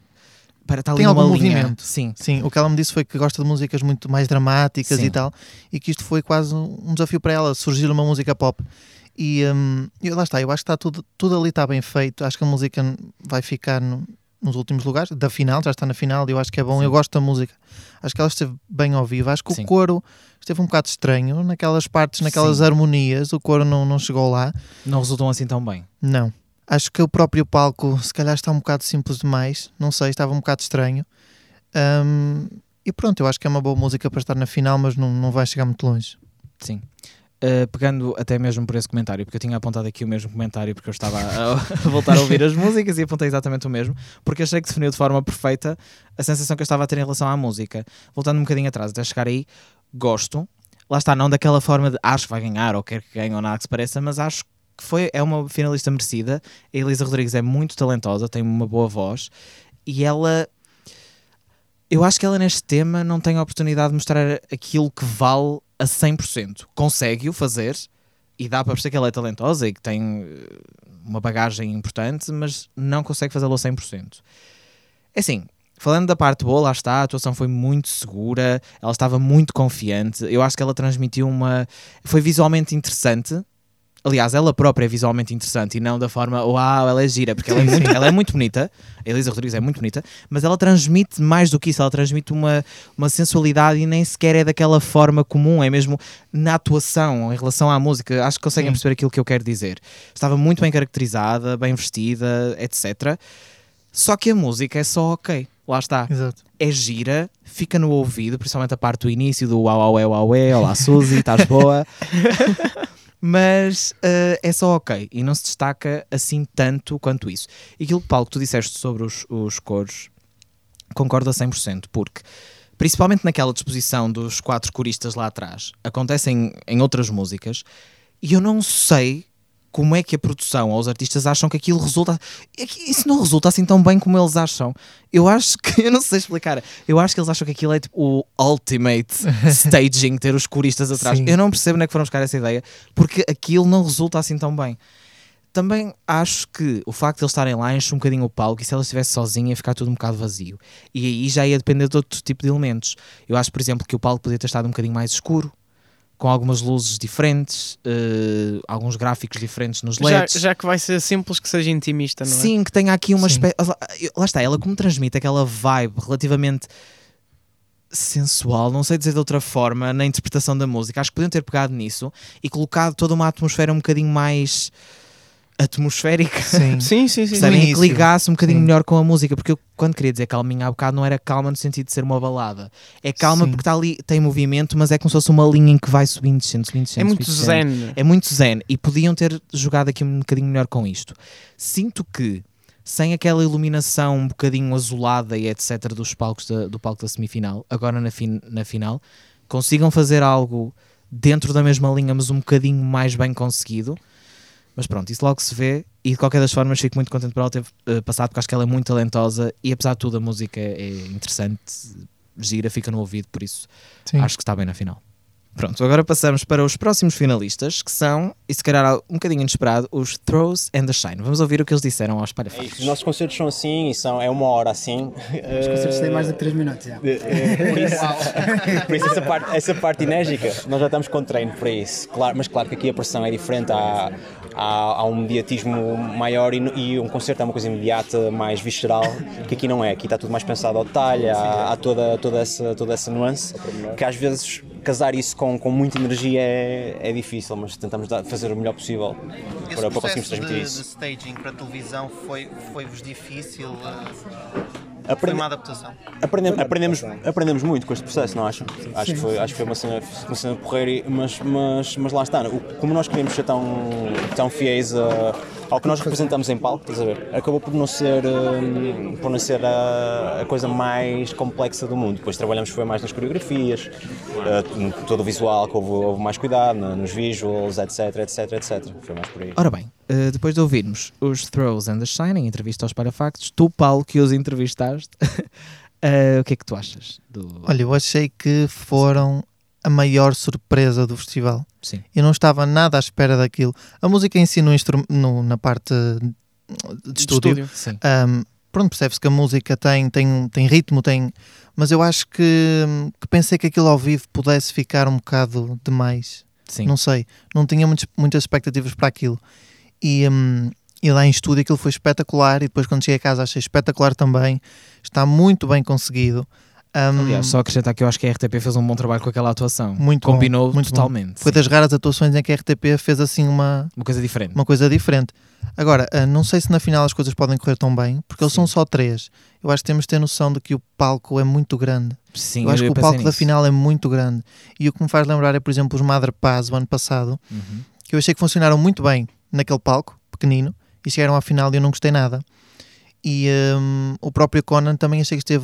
Para estar ali numa linha. Sim. Sim, o que ela me disse foi que gosta de músicas muito mais dramáticas, sim, e tal, e que isto foi quase um desafio para ela, surgir uma música pop. E lá está, eu acho que está tudo ali está bem feito, acho que a música vai ficar... nos últimos lugares, da final, já está na final e eu acho que é bom, sim, eu gosto da música, acho que ela esteve bem ao vivo, acho que sim, o coro esteve um bocado estranho, naquelas partes, naquelas, sim, harmonias, o coro não chegou lá, não resultam assim tão bem, não, acho que o próprio palco se calhar está um bocado simples demais, não sei, estava um bocado estranho, e pronto, eu acho que é uma boa música para estar na final, mas não vai chegar muito longe. Sim. Pegando até mesmo por esse comentário, porque eu tinha apontado aqui o mesmo comentário, porque eu estava a voltar a ouvir as músicas e apontei exatamente o mesmo, porque achei que definiu de forma perfeita a sensação que eu estava a ter em relação à música. Voltando um bocadinho atrás, até chegar aí, gosto, lá está, não daquela forma de acho que vai ganhar, ou quer que ganhe, ou nada que se pareça, mas acho que é uma finalista merecida. A Elisa Rodrigues é muito talentosa, tem uma boa voz, e ela... Eu acho que ela neste tema não tem a oportunidade de mostrar aquilo que vale a 100%. Consegue-o fazer e dá para perceber que ela é talentosa e que tem uma bagagem importante, mas não consegue fazê-lo a 100%. É assim, falando da parte boa, lá está, a atuação foi muito segura, ela estava muito confiante, eu acho que ela transmitiu foi visualmente interessante. Aliás, ela própria é visualmente interessante e não da forma, uau, ela é gira, porque ela é muito bonita, a Elisa Rodrigues é muito bonita, mas ela transmite mais do que isso, ela transmite uma sensualidade e nem sequer é daquela forma comum, é mesmo na atuação, em relação à música, acho que conseguem, sim, perceber aquilo que eu quero dizer. Estava muito bem caracterizada, bem vestida, etc. Só que a música é só ok, lá está. Exato. É gira, fica no ouvido, principalmente a parte do início do uau, olá Suzy, estás boa... Mas é só ok e não se destaca assim tanto quanto isso. E aquilo, Paulo, que tu disseste sobre os coros, concordo a 100%, porque principalmente naquela disposição dos 4 coristas lá atrás, acontecem em outras músicas e eu não sei como é que a produção ou os artistas acham que aquilo resulta... Isso não resulta assim tão bem como eles acham. Eu não sei explicar. Eu acho que eles acham que aquilo é tipo o ultimate staging, ter os coristas atrás. Sim. Eu não percebo onde é que foram buscar essa ideia, porque aquilo não resulta assim tão bem. Também acho que o facto de eles estarem lá enche um bocadinho o palco e se ela estivesse sozinha ia ficar tudo um bocado vazio. E aí já ia depender de outro tipo de elementos. Eu acho, por exemplo, que o palco podia ter estado um bocadinho mais escuro, com algumas luzes diferentes, alguns gráficos diferentes nos LEDs. Já que vai ser simples, que seja intimista, não é? Sim, que tenha aqui uma espécie... Lá está, ela como transmite aquela vibe relativamente sensual, não sei dizer de outra forma, na interpretação da música. Acho que podiam ter pegado nisso e colocado toda uma atmosfera um bocadinho mais... atmosférica. Sim, sim, sim, sim. Sabem que ligasse um bocadinho melhor com a música, porque eu, quando queria dizer calminha há bocado, não era calma no sentido de ser uma balada. É calma porque está ali, tem movimento, mas é como se fosse uma linha em que vai subindo, descendo, subindo, descendo. É muito zen. É muito zen. E podiam ter jogado aqui um bocadinho melhor com isto. Sinto que, sem aquela iluminação um bocadinho azulada e etc. dos palcos do palco da semifinal, agora na final, consigam fazer algo dentro da mesma linha, mas um bocadinho mais bem conseguido. Mas pronto, isso logo se vê, e de qualquer das formas fico muito contente por ela ter passado, porque acho que ela é muito talentosa e, apesar de tudo, a música é interessante, gira, fica no ouvido, por isso acho que está bem na final. Pronto, agora passamos para os próximos finalistas, que são, e se calhar um bocadinho inesperado, os Throes and the Shine. Vamos ouvir o que eles disseram ao Espalha Factos. Os nossos concertos são assim, é uma hora assim. Os concertos têm mais de 3 minutos, já. Por isso essa parte enérgica, nós já estamos com treino para isso. Claro, mas claro que aqui a pressão é diferente, há um mediatismo maior e um concerto é uma coisa imediata, mais visceral, que aqui não é. Aqui está tudo mais pensado ao detalhe, há toda essa nuance, que às vezes casar isso com muita energia é difícil, mas tentamos fazer o melhor possível para conseguirmos transmitir isso. Esse processo de staging para a televisão foi-vos difícil? Foi uma adaptação? Aprendemos muito com este processo, não acham? Acho que foi uma cena porreira, mas lá está. Como nós queríamos ser tão fiéis ao que nós representamos em palco, estás a ver? Acabou por não ser a coisa mais complexa do mundo. Depois trabalhamos foi mais nas coreografias, todo o visual, que houve mais cuidado, nos visuals, etc. Foi mais por aí. Ora bem, depois de ouvirmos os Throes and the Shine, em entrevista aos Espalha Factos, tu, Paulo, que os entrevistaste, o que é que tu achas? Olha, eu achei que foram a maior surpresa do festival. Sim. Eu não estava nada à espera daquilo. A música em si na parte de estúdio. Pronto, percebe-se que a música tem ritmo, mas eu acho que pensei que aquilo ao vivo pudesse ficar um bocado demais. Sim. Não sei, não tinha muitas expectativas para aquilo. E lá em estúdio aquilo foi espetacular, e depois quando cheguei a casa achei espetacular também. Está muito bem conseguido. Aliás, só acrescentar que eu acho que a RTP fez um bom trabalho com aquela atuação. Muito combinou, muito totalmente. Foi das raras atuações em que a RTP fez assim uma coisa diferente. Agora, não sei se na final as coisas podem correr tão bem, porque eles são só 3. Eu acho que temos de ter noção de que o palco é muito grande. Sim, eu acho que o palco da final é muito grande. E o que me faz lembrar é, por exemplo, os Madre Paz o ano passado, que eu achei que funcionaram muito bem naquele palco pequenino, e chegaram à final e eu não gostei nada. E o próprio Conan também achei que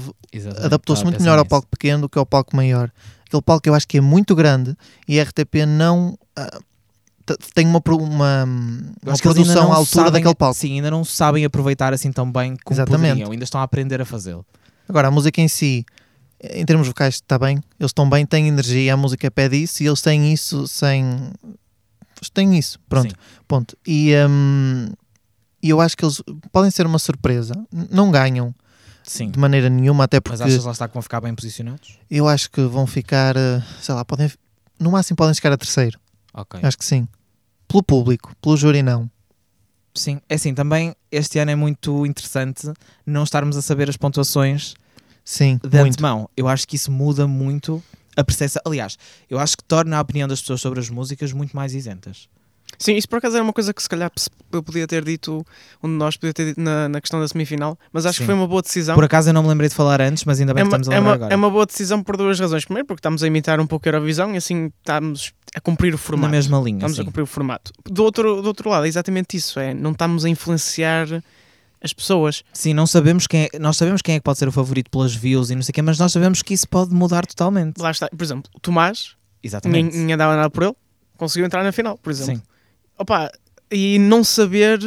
adaptou-se muito melhor ao palco pequeno do que ao palco maior. Aquele palco eu acho que é muito grande, e a RTP não tem uma produção à altura daquele palco. Sim, ainda não sabem aproveitar assim tão bem como poderiam, ainda estão a aprender a fazê-lo. Agora, a música em si, em termos vocais, está bem, eles estão bem, têm energia, a música pede isso, e eles têm isso pronto. Sim. Ponto. E eu acho que eles podem ser uma surpresa. Não ganham de maneira nenhuma, até porque... Mas achas lá está que vão ficar bem posicionados? Eu acho que vão ficar, sei lá, no máximo podem chegar a 3º. Ok. Acho que sim. Pelo público, pelo júri não. Sim, é assim, também este ano é muito interessante não estarmos a saber as pontuações de antemão. Eu acho que isso muda muito a percepção. Aliás, eu acho que torna a opinião das pessoas sobre as músicas muito mais isentas. Sim, isso por acaso era uma coisa que se calhar eu podia ter dito, um de nós podia ter dito na questão da semifinal, mas acho que foi uma boa decisão. Por acaso eu não me lembrei de falar antes, mas ainda bem que estamos a lembrar agora. É uma boa decisão por 2 razões. Primeiro, porque estamos a imitar um pouco a Eurovisão e assim estamos a cumprir o formato. Na mesma linha. Estamos a cumprir o formato. Do outro lado, é exatamente isso, não estamos a influenciar as pessoas. Sim, não sabemos nós sabemos quem é que pode ser o favorito pelas views e não sei o quê, mas nós sabemos que isso pode mudar totalmente. Lá está, por exemplo, o Tomás, ninguém andava nada por ele, conseguiu entrar na final, por exemplo. Sim. Opa, e não saber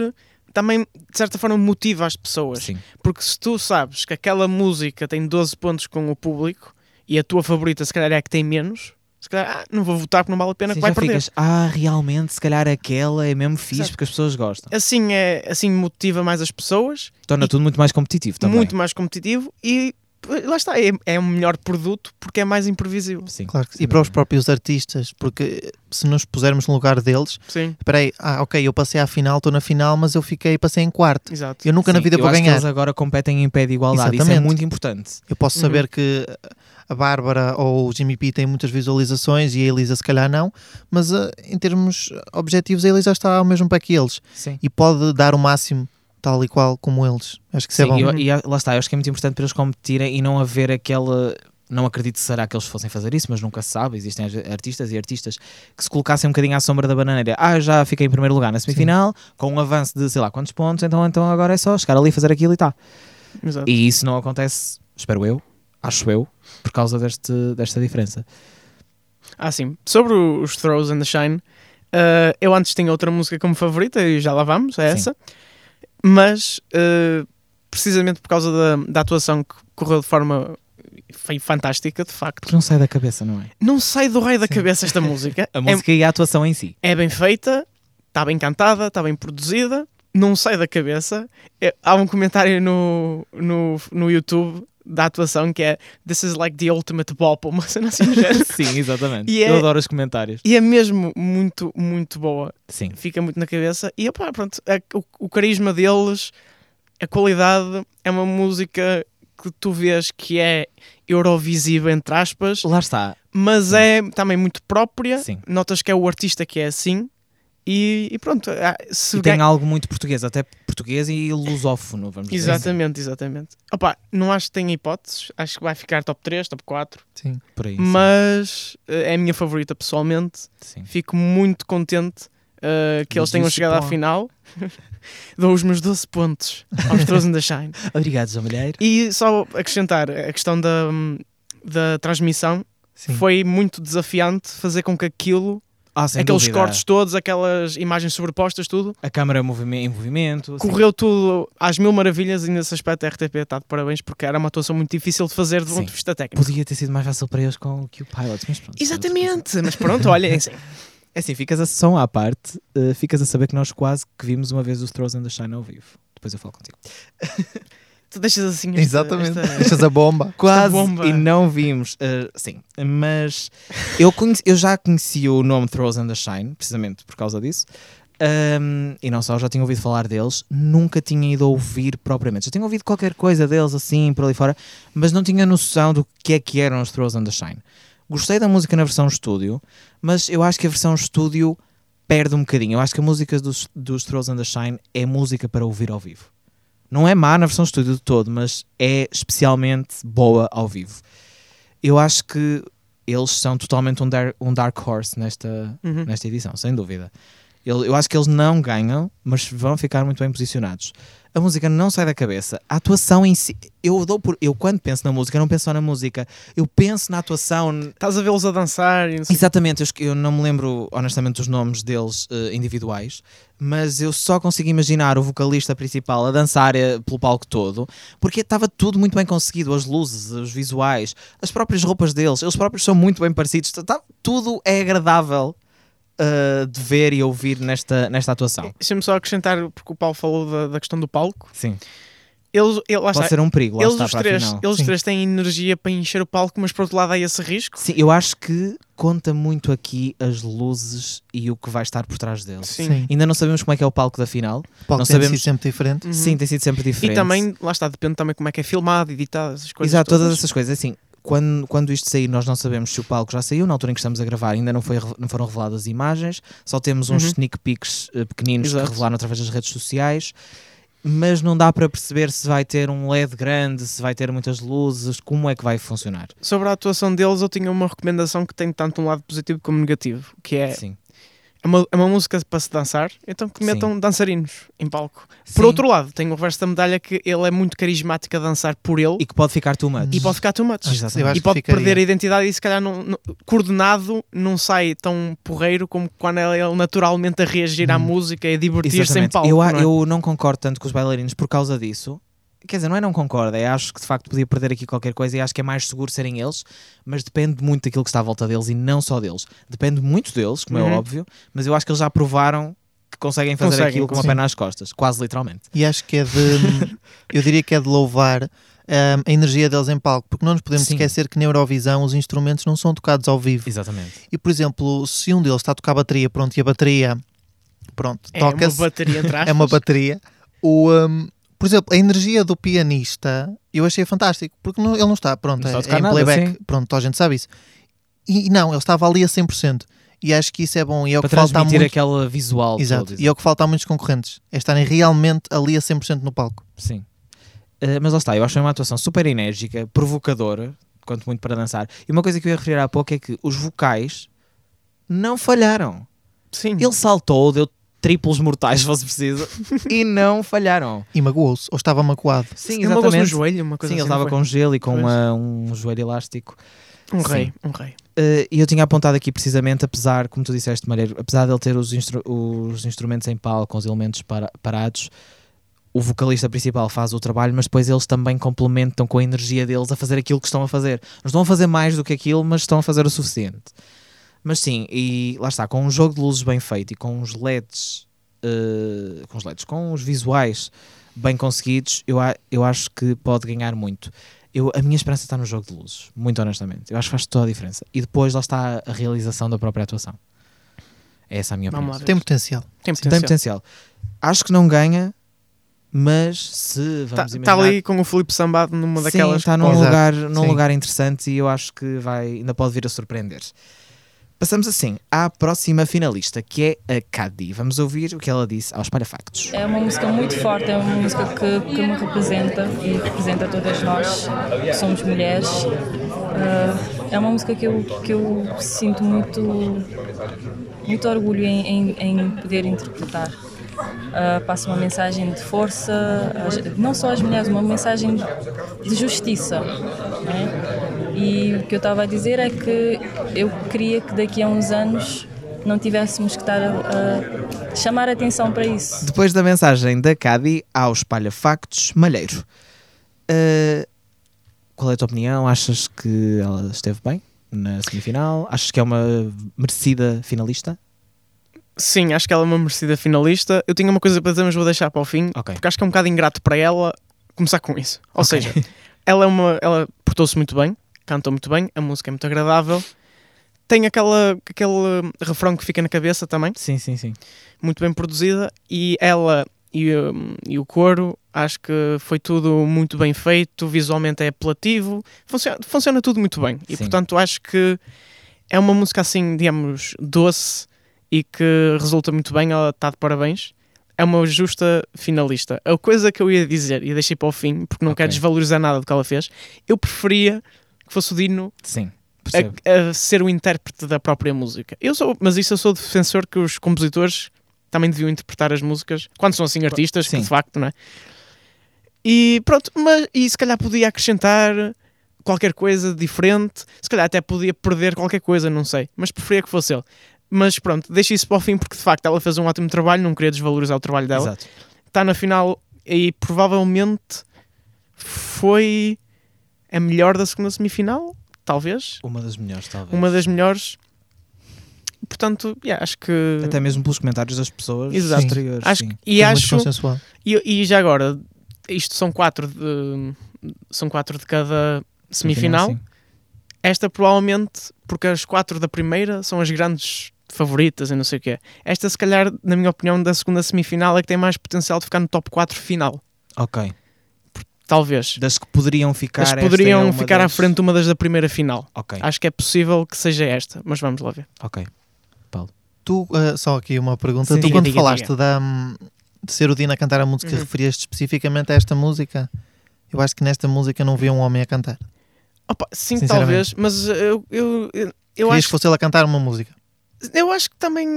também, de certa forma, motiva as pessoas. Sim. Porque se tu sabes que aquela música tem 12 pontos com o público e a tua favorita se calhar é a que tem menos, se calhar não vou votar porque não vale a pena, que vai perder. Ficas, realmente, se calhar aquela é mesmo fixe, porque as pessoas gostam. Assim motiva mais as pessoas. Torna tudo muito mais competitivo também. Muito mais competitivo e lá está, é um melhor produto porque é mais imprevisível. Sim, claro que sim. E para os próprios artistas, porque se nos pusermos no lugar deles, sim, peraí, ok, eu passei à final, estou na final, mas eu passei em quarto. Exato. Eu nunca, sim, na vida vou ganhar. Eles agora competem em pé de igualdade. Exatamente. Isso é muito importante. Eu posso saber que a Bárbara ou o Jimmy P têm muitas visualizações e a Elisa se calhar não, mas em termos objetivos a Elisa está ao mesmo pé que eles. Sim. E pode dar o máximo tal e qual como eles. Acho que isso, sim, é bom. E lá está, eu acho que é muito importante para eles competirem e não haver aquela... Não acredito, será que eles fossem fazer isso, mas nunca se sabe. Existem artistas e artistas que se colocassem um bocadinho à sombra da bananeira. Já fiquei em primeiro lugar na semifinal, sim, com um avanço de sei lá quantos pontos, então agora é só chegar ali, fazer aquilo e tá. Exato. E isso não acontece, espero eu, acho eu, por causa desta diferença. Sim. Sobre os Throes and the Shine, eu antes tinha outra música como favorita e já lá vamos, é, sim, essa. Mas, precisamente por causa da atuação que correu de forma fantástica, de facto. Porque não sai da cabeça, não é? Não sai do raio da, sim, cabeça esta música. A música e a atuação em si. É bem feita, está bem cantada, está bem produzida, não sai da cabeça. Há um comentário no YouTube da atuação que é "This is like the ultimate bop", uma cena assim. Sim, exatamente. Eu adoro os comentários. E é mesmo muito, muito boa. Sim. Fica muito na cabeça. E opá, pronto, o carisma deles, a qualidade, é uma música que tu vês que é eurovisiva, entre aspas. Lá está. Mas, sim, é também muito própria. Sim. Notas que é o artista que é assim. E pronto. E tem algo muito português, até português e lusófono, vamos dizer. Exatamente, exatamente. Opa, não acho que tenha hipóteses, acho que vai ficar top 3, top 4. Sim, por aí. Mas, sim, é a minha favorita pessoalmente. Sim. Fico muito contente que eles tenham chegado à final. Dou os meus 12 pontos aos Throes and the Shine. Obrigado, João Malheiro. E só acrescentar a questão da transmissão. Sim. Foi muito desafiante fazer com que aquilo... aqueles dúvida. Cortes todos, aquelas imagens sobrepostas, tudo. A câmara em movimento. Correu, sim, tudo às mil maravilhas e nesse aspecto a RTP está de parabéns, porque era uma atuação muito difícil de fazer do ponto de vista técnico. Podia ter sido mais fácil para eles com o Q-Pilot, mas pronto. Exatamente, mas pronto, olha, é assim. É assim, ficas a sessão à parte, ficas a saber que nós quase que vimos uma vez os Throes and the Shine ao vivo. Depois eu falo contigo. Tu deixas assim... Exatamente, deixas a bomba. Quase, bomba. E não vimos. Sim, mas eu já conheci o nome Throes and the Shine, precisamente por causa disso. E não só, já tinha ouvido falar deles, nunca tinha ido ouvir propriamente. Já tinha ouvido qualquer coisa deles, assim, por ali fora, mas não tinha noção do que é que eram os Throes and the Shine. Gostei da música na versão estúdio, mas eu acho que a versão estúdio perde um bocadinho. Eu acho que a música dos Throes and the Shine é música para ouvir ao vivo. Não é má na versão de estúdio de todo, mas é especialmente boa ao vivo. Eu acho que eles são totalmente um dark horse nesta edição, sem dúvida. Eu acho que eles não ganham, mas vão ficar muito bem posicionados. A música não sai da cabeça. A atuação em si... Eu quando penso na música, não penso só na música. Eu penso na atuação... Estás a vê-los a dançar... E exatamente. Eu não me lembro, honestamente, os nomes deles individuais. Mas eu só consigo imaginar o vocalista principal a dançar pelo palco todo. Porque estava tudo muito bem conseguido. As luzes, os visuais, as próprias roupas deles. Eles próprios são muito bem parecidos. Tudo é agradável de ver e ouvir nesta atuação. Deixa-me só acrescentar, porque o Paulo falou da questão do palco. Sim. Pode ser um perigo. Eles três têm energia para encher o palco, mas por outro lado há esse risco. Sim, eu acho que conta muito aqui as luzes e o que vai estar por trás deles. Sim. Ainda não sabemos como é que é o palco da final. O palco tem sido sempre diferente. Uhum. Sim, tem sido sempre diferente. E também, lá está, depende também como é que é filmado, editado, essas coisas. Exato, todas essas coisas, assim... Quando isto sair, nós não sabemos se o palco já saiu. Na altura em que estamos a gravar ainda não foram reveladas as imagens. Só temos uns sneak peeks pequeninos. Exato. Que revelaram através das redes sociais. Mas não dá para perceber se vai ter um LED grande, se vai ter muitas luzes, como é que vai funcionar. Sobre a atuação deles, eu tinha uma recomendação que tem tanto um lado positivo como negativo, que é... Sim. É uma música para se dançar, então que metam, sim, dançarinos em palco. Sim. Por outro lado, tem o reverso da medalha, que ele é muito carismático a dançar por ele. E que pode ficar too much. E pode perder a identidade e se calhar não, coordenado não sai tão porreiro como quando ele naturalmente a reagir à música e a divertir-se em palco. Eu não concordo tanto com os bailarinos por causa disso. Quer dizer, não concordo, acho que de facto podia perder aqui qualquer coisa e acho que é mais seguro serem eles, mas depende muito daquilo que está à volta deles e não só deles. Depende muito deles, como é óbvio, mas eu acho que eles já provaram que conseguem fazer aquilo com uma pena nas costas, quase literalmente. E acho que eu diria que é de louvar a energia deles em palco, porque não nos podemos esquecer que na Eurovisão os instrumentos não são tocados ao vivo. Exatamente. E, por exemplo, se um deles está a tocar a bateria, pronto, e a bateria, pronto, é toca-se. Uma bateria atrás. É uma bateria. Por exemplo, a energia do pianista eu achei fantástico, porque ele não está, pronto, não está a tocar em playback, nada, pronto, a gente sabe isso. E não, ele estava ali a 100%. E acho que isso é bom. E é o que falta muito... aquela visual. Exato. Todo, exato. E é o que falta a muitos concorrentes. É estarem realmente ali a 100% no palco. Sim. Mas lá está, eu acho uma atuação super enérgica, provocadora, quanto muito para dançar. E uma coisa que eu ia referir há pouco é que os vocais não falharam. Sim. Ele saltou, deu triplos mortais, se fosse preciso, e não falharam. E magoou-se, ou estava magoado. Sim, exatamente. Ele magoou-se no joelho, uma coisa. Sim, assim ele estava com gelo e com um joelho elástico. Um rei. E eu tinha apontado aqui precisamente, apesar, como tu disseste, Malheiro, apesar de ele ter os instrumentos em palco, os elementos parados, o vocalista principal faz o trabalho, mas depois eles também complementam com a energia deles a fazer aquilo que estão a fazer. Não estão a fazer mais do que aquilo, mas estão a fazer o suficiente. Mas sim, e lá está, com um jogo de luzes bem feito e com os LEDs, com os visuais bem conseguidos, eu acho que pode ganhar muito. A minha esperança está no jogo de luzes, muito honestamente. Eu acho que faz toda a diferença. E depois lá está a realização da própria atuação. Essa é a minha opinião. Tem potencial. Tem potencial. Acho que não ganha, mas se vamos imaginar... Está ali com o Filipe Sambado numa daquelas... Sim, está num lugar interessante e eu acho que ainda pode vir a surpreender. Passamos assim à próxima finalista, que é a Kady. Vamos ouvir o que ela disse aos Espalha Factos. É uma música muito forte, é uma música que me representa e representa todas nós que somos mulheres. É uma música que eu sinto muito orgulho em poder interpretar. Passa uma mensagem de força, não só às mulheres, uma mensagem de justiça, né? E o que eu estava a dizer é que eu queria que daqui a uns anos não tivéssemos que estar a chamar a atenção para isso. Depois da mensagem da Kady ao Espalha Factos, Malheiro, qual é a tua opinião? Achas que ela esteve bem na semifinal? Achas que é uma merecida finalista? Sim, acho que ela é uma merecida finalista. Eu tinha uma coisa para dizer, mas vou deixar para o fim, okay. Porque acho que é um bocado ingrato para ela começar com isso. Ou seja, ela portou-se muito bem, cantou muito bem, a música é muito agradável, tem aquele refrão que fica na cabeça também. Sim. Muito bem produzida. E ela e o coro, acho que foi tudo muito bem feito, visualmente é apelativo, funciona tudo muito bem. E portanto acho que é uma música assim, digamos, doce, e que resulta muito bem, ela está de parabéns. É uma justa finalista. A coisa que eu ia dizer, e deixei para o fim, porque não quero desvalorizar nada do que ela fez, eu preferia que fosse o Dino a ser o intérprete da própria música. Mas eu sou defensor que os compositores também deviam interpretar as músicas, quando são assim artistas, que de facto, não é? E pronto, se calhar podia acrescentar qualquer coisa diferente, se calhar até podia perder qualquer coisa, não sei, mas preferia que fosse ele. Mas pronto, deixo isso para o fim porque de facto ela fez um ótimo trabalho, não queria desvalorizar o trabalho dela. Exato. Está na final e provavelmente foi a melhor da segunda semifinal, talvez. Uma das melhores. Portanto, acho que... Até mesmo pelos comentários das pessoas. Exato. Exteriores. Acho muito consensual. E já agora, isto são quatro de cada semifinal. Esta provavelmente, porque as quatro da primeira são as grandes favoritas e não sei o que é. Esta se calhar, na minha opinião, da segunda semifinal é que tem mais potencial de ficar no top 4 final. Ok. Talvez. Das que poderiam ficar... à frente de uma das da primeira final. Ok. Acho que é possível que seja esta, mas vamos lá ver. Ok. Paulo. Tu, só aqui uma pergunta. Sim, quando falaste de ser o Dino a cantar a música, referias-te especificamente a esta música? Eu acho que nesta música não vi um homem a cantar. Opa, sim, talvez, mas eu acho que fosse ele a cantar uma música. Eu acho que também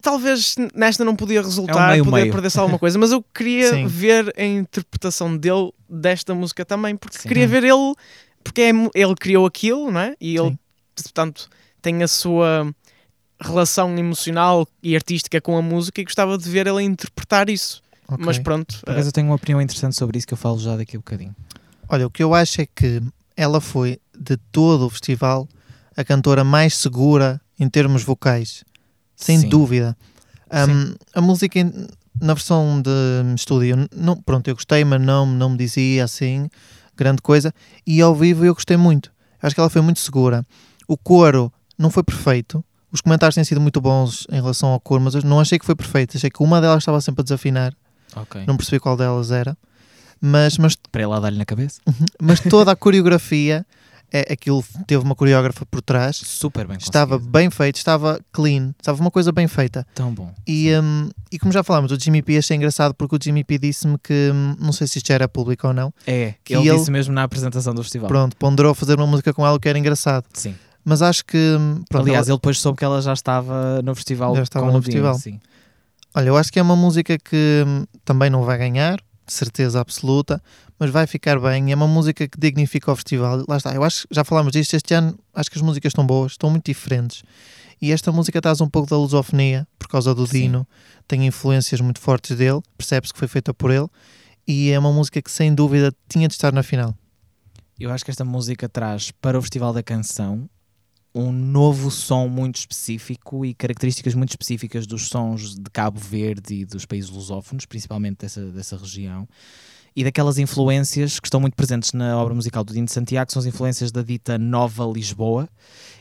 talvez nesta não podia resultar, podia perder-se alguma coisa, mas eu queria ver a interpretação dele desta música também, porque queria ver ele, porque ele criou aquilo, não é? E ele, portanto, tem a sua relação emocional e artística com a música e gostava de ver ele a interpretar isso. Okay. Mas pronto. Por acaso eu tenho uma opinião interessante sobre isso que eu falo já daqui a bocadinho. Olha, o que eu acho é que ela foi, de todo o festival, a cantora mais segura em termos vocais, sem dúvida. A música na versão de estúdio, eu gostei, mas não me dizia assim grande coisa, e ao vivo eu gostei muito. Acho que ela foi muito segura. O coro não foi perfeito. Os comentários têm sido muito bons em relação ao coro, mas eu não achei que foi perfeito. Achei que uma delas estava sempre a desafinar. Okay. Não percebi qual delas era. Mas para ela dar-lhe na cabeça. Mas toda a coreografia, aquilo teve uma coreógrafa por trás. Super bem conseguido. Estava bem feito, estava clean. Estava uma coisa bem feita. Tão bom. E como já falámos, o Jimmy P achei engraçado porque o Jimmy P disse-me que, não sei se isto era público ou não. É, que ele disse mesmo na apresentação do festival. Pronto, ponderou fazer uma música com ela, que era engraçado. Sim. Mas acho que... Pronto, aliás, ele depois soube que ela já estava no festival. Já estava com no festival. Sim. Olha, eu acho que é uma música que também não vai ganhar, de certeza absoluta, mas vai ficar bem. É uma música que dignifica o festival. Lá está, eu acho que já falámos disto. Este ano acho que as músicas estão boas, estão muito diferentes. E esta música traz um pouco da lusofonia, por causa do Dino. Tem influências muito fortes dele, percebe-se que foi feita por ele. E é uma música que sem dúvida tinha de estar na final. Eu acho que esta música traz para o Festival da Canção um novo som muito específico e características muito específicas dos sons de Cabo Verde e dos países lusófonos, principalmente dessa região, e daquelas influências que estão muito presentes na obra musical do Dino de Santiago, que são as influências da dita Nova Lisboa,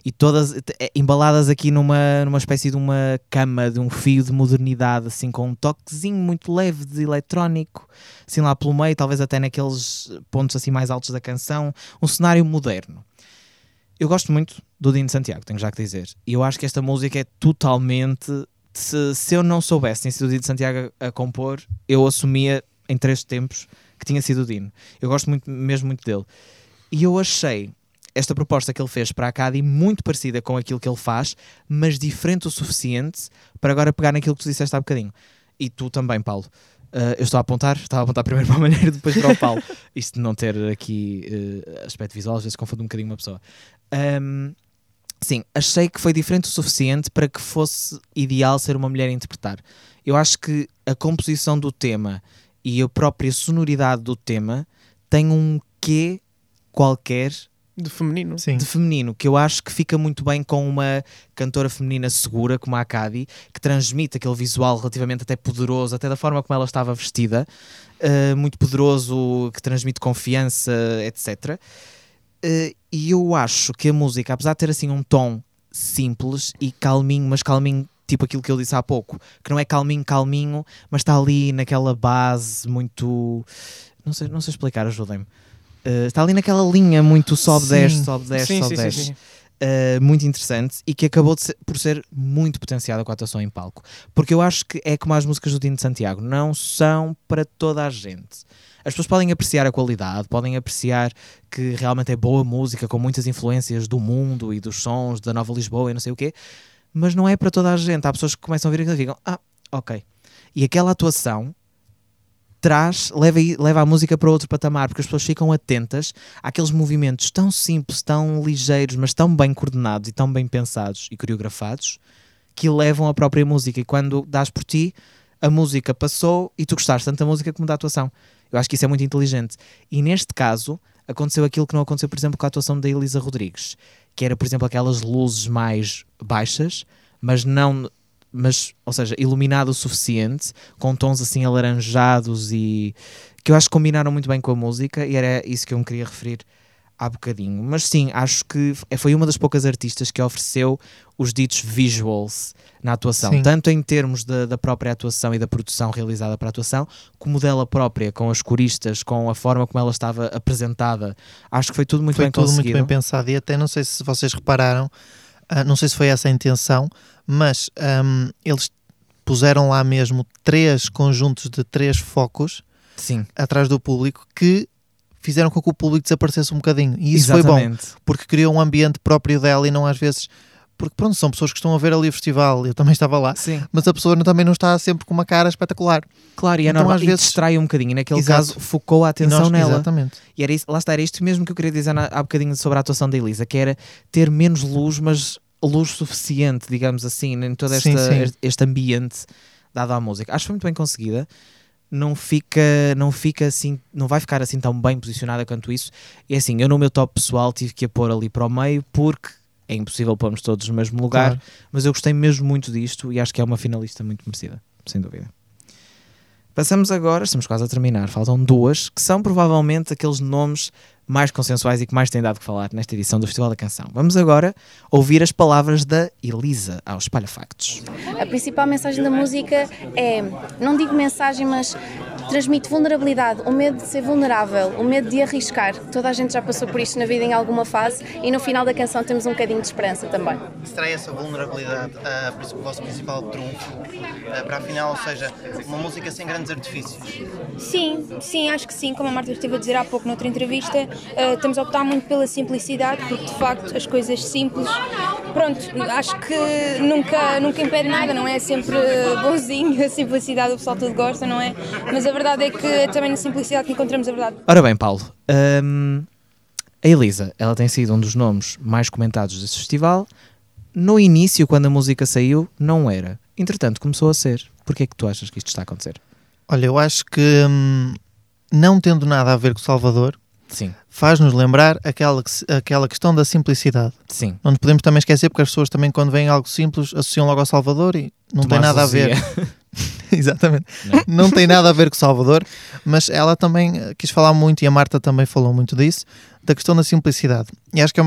e todas embaladas aqui numa espécie de uma cama, de um fio de modernidade, assim com um toquezinho muito leve de eletrónico, assim lá pelo meio, talvez até naqueles pontos assim mais altos da canção, um cenário moderno. Eu gosto muito do Dino de Santiago, tenho já que dizer. E eu acho que esta música é totalmente... Se eu não soubesse tinha sido o Dino de Santiago a compor, eu assumia em 3 tempos que tinha sido o Dino. Eu gosto muito, mesmo muito dele. E eu achei esta proposta que ele fez para a Kady muito parecida com aquilo que ele faz, mas diferente o suficiente para agora pegar naquilo que tu disseste há bocadinho. E tu também, Paulo. Eu estava a apontar primeiro para o Malheiro, depois para o Paulo. Isto de não ter aqui aspecto visual, às vezes confundo um bocadinho uma pessoa. Sim, achei que foi diferente o suficiente para que fosse ideal ser uma mulher a interpretar. Eu acho que a composição do tema e a própria sonoridade do tema tem um quê qualquer de feminino. Sim. De feminino, que eu acho que fica muito bem com uma cantora feminina segura como a Kady, que transmite aquele visual relativamente até poderoso, até da forma como ela estava vestida, muito poderoso, que transmite confiança, etc. E eu acho que a música, apesar de ter assim um tom simples e calminho, mas calminho tipo aquilo que eu disse há pouco, que não é calminho, mas está ali naquela base muito... Não sei explicar, ajudem-me. Está ali naquela linha muito sobe, desce. Muito interessante, e que acabou por ser muito potenciada com a atuação em palco. Porque eu acho que é como as músicas do Dino de Santiago, não são para toda a gente. As pessoas podem apreciar a qualidade, podem apreciar que realmente é boa música, com muitas influências do mundo e dos sons da Nova Lisboa e não sei o quê, mas não é para toda a gente. Há pessoas que começam a vir e ficam, ok. E aquela atuação leva a música para outro patamar, porque as pessoas ficam atentas àqueles movimentos tão simples, tão ligeiros, mas tão bem coordenados e tão bem pensados e coreografados, que levam a própria música. E quando dás por ti, a música passou e tu gostaste tanto da música como da atuação. Eu acho que isso é muito inteligente. E neste caso, aconteceu aquilo que não aconteceu, por exemplo, com a atuação da Elisa Rodrigues, que era, por exemplo, aquelas luzes mais baixas, ou seja, iluminado o suficiente, com tons assim alaranjados, e que eu acho que combinaram muito bem com a música, e era isso que eu me queria referir há bocadinho. Mas sim, acho que foi uma das poucas artistas que ofereceu os ditos visuals na atuação, sim, tanto em termos da própria atuação e da produção realizada para a atuação, como dela própria, com as coristas, com a forma como ela estava apresentada. Acho que foi tudo muito bem conseguido. Foi tudo muito bem pensado, e até não sei se vocês repararam, não sei se foi essa a intenção, mas eles puseram lá mesmo 3 conjuntos de 3 focos, sim, atrás do público, que fizeram com que o público desaparecesse um bocadinho. E isso, exatamente, foi bom, porque criou um ambiente próprio dela, e não às vezes... Porque pronto, são pessoas que estão a ver ali o festival, eu também estava lá, sim, mas a pessoa também não está sempre com uma cara espetacular. Claro, e é então, normal, às vezes... e distrai um bocadinho, e naquele, exato, caso focou a atenção nela. Exatamente. E era isso, lá está, era isto mesmo que eu queria dizer há bocadinho sobre a atuação da Elisa, que era ter menos luz, mas luz suficiente, digamos assim, em todo este ambiente dado à música. Acho que foi muito bem conseguida. Não fica assim, não vai ficar assim tão bem posicionada quanto isso. E assim, eu no meu top pessoal tive que a pôr ali para o meio, porque é impossível pormos todos no mesmo lugar, claro, mas eu gostei mesmo muito disto, e acho que é uma finalista muito merecida, sem dúvida. Passamos agora, estamos quase a terminar, faltam duas, que são provavelmente aqueles nomes mais consensuais e que mais têm dado que falar nesta edição do Festival da Canção. Vamos agora ouvir as palavras da Elisa ao Espalha Factos. A principal mensagem da música é, não digo mensagem, mas transmite vulnerabilidade, o medo de ser vulnerável, o medo de arriscar. Toda a gente já passou por isto na vida em alguma fase e no final da canção temos um bocadinho de esperança também. Será essa vulnerabilidade o vosso principal trunfo para a final, ou seja, uma música sem grandes artifícios? Sim, acho que sim, como a Marta esteve a dizer há pouco noutra entrevista. Estamos a optar muito pela simplicidade, porque de facto as coisas simples, pronto, acho que nunca impede nada, não é? Sempre bonzinho, a simplicidade o pessoal todo gosta, não é? Mas a verdade é que é também na simplicidade que encontramos a verdade. Ora bem, Paulo, a Elisa, ela tem sido um dos nomes mais comentados deste festival. No início, quando a música saiu, não era. Entretanto, começou a ser. Porquê é que tu achas que isto está a acontecer? Olha, eu acho que não tendo nada a ver com Salvador, sim, faz-nos lembrar aquela questão da simplicidade. Sim. Não nos podemos também esquecer, porque as pessoas também quando veem algo simples associam logo ao Salvador e não tem nada Luzia. A ver. Exatamente. Não tem nada a ver com Salvador, mas ela também quis falar muito, e a Marta também falou muito disso, da questão da simplicidade. E acho que é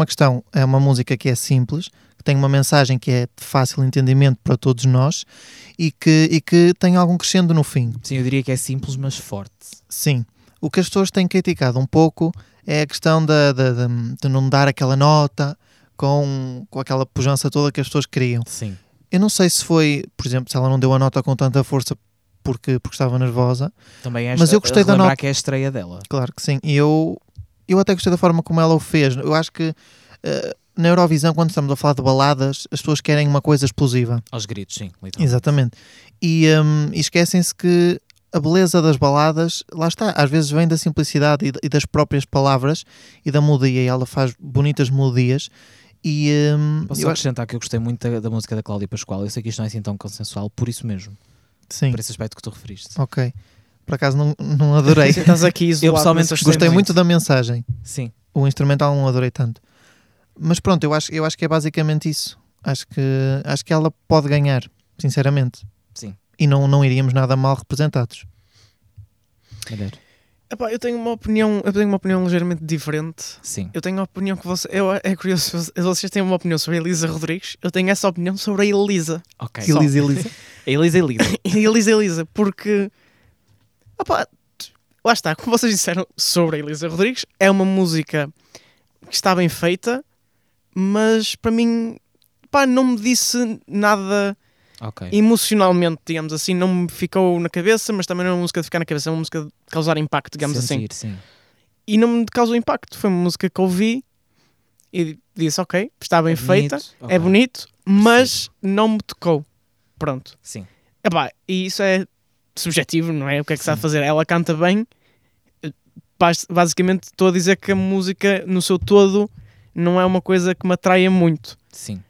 uma música que é simples, que tem uma mensagem que é de fácil entendimento para todos nós e que tem algum crescendo no fim. Sim, eu diria que é simples, mas forte. Sim. O que as pessoas têm criticado um pouco é a questão de não dar aquela nota com aquela pujança toda que as pessoas queriam. Sim. Eu não sei se foi, por exemplo, se ela não deu a nota com tanta força porque estava nervosa. Também é, mas eu gostei da nota, que é a estreia dela. Claro que sim. E eu até gostei da forma como ela o fez. Eu acho que na Eurovisão, quando estamos a falar de baladas, as pessoas querem uma coisa explosiva. Aos gritos, sim. Literalmente. Exatamente. E esquecem-se que a beleza das baladas, lá está, às vezes vem da simplicidade e das próprias palavras e da melodia, e ela faz bonitas melodias. Posso acrescentar que eu gostei muito da música da Cláudia Pascoal. Eu sei que isto não é assim tão consensual, por isso mesmo. Sim. Por esse aspecto que tu referiste. Ok. Por acaso não adorei. Estás aqui isolado. Eu pessoalmente gostei muito da mensagem. Sim. O instrumental não adorei tanto. Mas pronto, eu acho que é basicamente isso. Acho que ela pode ganhar, sinceramente. Sim. E não iríamos nada mal representados. Epá, eu tenho uma opinião ligeiramente diferente. Sim. Eu tenho uma opinião que você... é curioso, vocês têm uma opinião sobre a Elisa Rodrigues, eu tenho essa opinião sobre a Elisa. Ok. Elisa, porque... Epá, lá está, como vocês disseram sobre a Elisa Rodrigues, é uma música que está bem feita, mas para mim, pá, não me disse nada... Okay. Emocionalmente, digamos assim, não me ficou na cabeça, mas também não é uma música de ficar na cabeça, é uma música de causar impacto, digamos assim. Sim. E não me causou impacto, foi uma música que ouvi e disse, ok, está bem feita, okay. É bonito, mas não me tocou. Pronto. Sim. Epá, e isso é subjetivo, não é? O que é que sabe fazer? Ela canta bem, basicamente estou a dizer que a música no seu todo não é uma coisa que me atraia muito. Sim.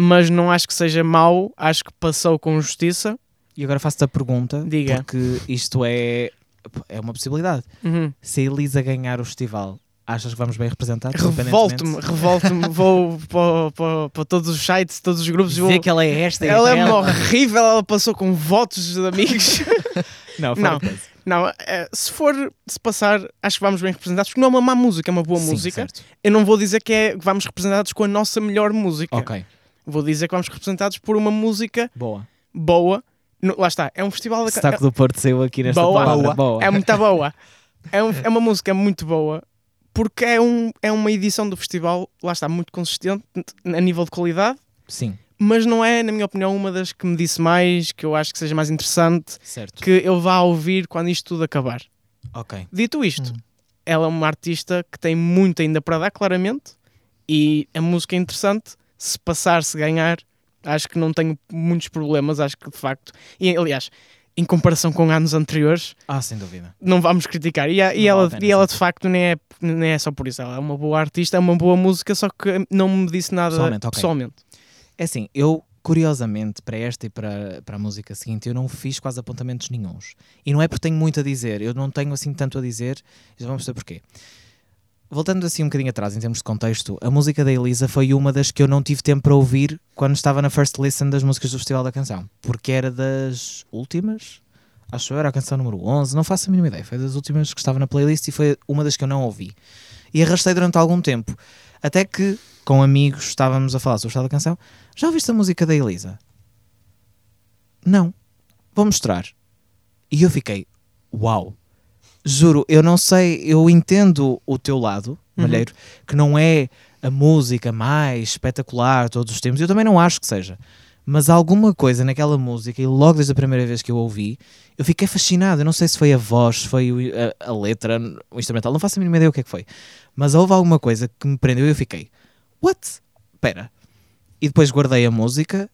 Mas não acho que seja mau, acho que passou com justiça. E agora faço-te a pergunta, diga. Porque isto é uma possibilidade. Uhum. Se a Elisa ganhar o festival, achas que vamos bem representados? Revolto-me, vou para todos os sites, todos os grupos. Dizer que ela é esta e ela é horrível, ela passou com votos de amigos. Não, se passar, acho que vamos bem representados, porque não é uma má música, é uma boa música. Certo. Eu não vou dizer que vamos representados com a nossa melhor música. Ok. Vou dizer que vamos representados por uma música boa. Lá está, é um festival da canção. O destaque do Porto saiu aqui nesta palavra. Boa. É muito boa. É uma música muito boa, porque é uma edição do festival, lá está, muito consistente a nível de qualidade. Sim. Mas não é, na minha opinião, uma das que me disse mais, que eu acho que seja mais interessante, certo, que eu vá ouvir quando isto tudo acabar. Ok. Dito isto, ela é uma artista que tem muito ainda para dar, claramente, e a música é interessante. Se passar, se ganhar, acho que não tenho muitos problemas, acho que de facto... E, aliás, em comparação com anos anteriores... Ah, sem dúvida. Não vamos criticar. E ela de facto nem é só por isso. Ela é uma boa artista, é uma boa música, só que não me disse nada pessoalmente. É assim, eu, curiosamente, para esta e para a música seguinte, eu não fiz quase apontamentos nenhuns. E não é porque tenho muito a dizer, eu não tenho assim tanto a dizer, já vamos saber porquê. Voltando assim um bocadinho atrás, em termos de contexto, a música da Elisa foi uma das que eu não tive tempo para ouvir quando estava na first listen das músicas do Festival da Canção, porque era das últimas acho eu, era a canção número 11, não faço a mínima ideia, foi das últimas que estava na playlist e foi uma das que eu não ouvi. E arrastei durante algum tempo, até que, com amigos, estávamos a falar sobre esta canção. Já ouviste a música da Elisa? Não. Vou mostrar. E eu fiquei, uau. Juro, eu não sei, eu entendo o teu lado, Malheiro, que não é a música mais espetacular todos os tempos, eu também não acho que seja. Mas alguma coisa naquela música, e logo desde a primeira vez que eu ouvi, eu fiquei fascinado. Eu não sei se foi a voz, foi a letra, o instrumental, não faço a mínima ideia o que é que foi. Mas houve alguma coisa que me prendeu e eu fiquei, what? Pera. E depois guardei a música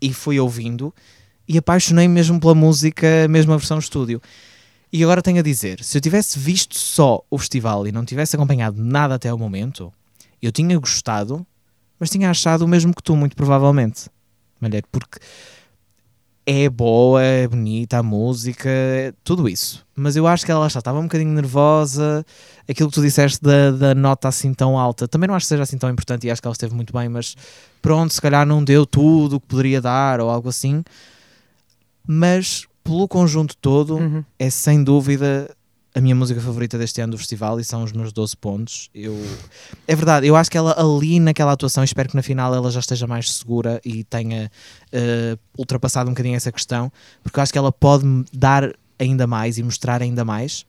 e fui ouvindo e apaixonei-me mesmo pela música, mesmo a versão estúdio. E agora tenho a dizer, se eu tivesse visto só o festival e não tivesse acompanhado nada até ao momento, eu tinha gostado, mas tinha achado o mesmo que tu, muito provavelmente. Malheiro, porque é boa, é bonita a música, tudo isso, mas eu acho que ela já estava um bocadinho nervosa, aquilo que tu disseste da nota assim tão alta, também não acho que seja assim tão importante e acho que ela esteve muito bem, mas pronto, se calhar não deu tudo o que poderia dar ou algo assim, mas pelo conjunto todo é sem dúvida a minha música favorita deste ano do festival e são os meus 12 pontos. É verdade, eu acho que ela ali naquela atuação, espero que na final ela já esteja mais segura e tenha ultrapassado um bocadinho essa questão, porque eu acho que ela pode dar ainda mais e mostrar ainda mais.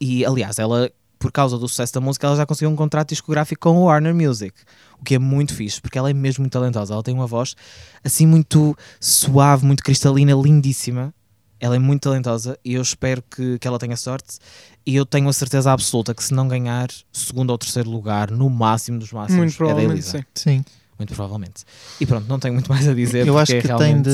E aliás, ela, por causa do sucesso da música, ela já conseguiu um contrato discográfico com o Warner Music, o que é muito fixe, porque ela é mesmo muito talentosa. Ela tem uma voz assim muito suave, muito cristalina, lindíssima. Ela é muito talentosa e eu espero que ela tenha sorte e eu tenho a certeza absoluta que se não ganhar segundo ou terceiro lugar, no máximo dos máximos, é da Elisa. Sim. Muito provavelmente. E pronto, não tenho muito mais a dizer. Eu acho que realmente...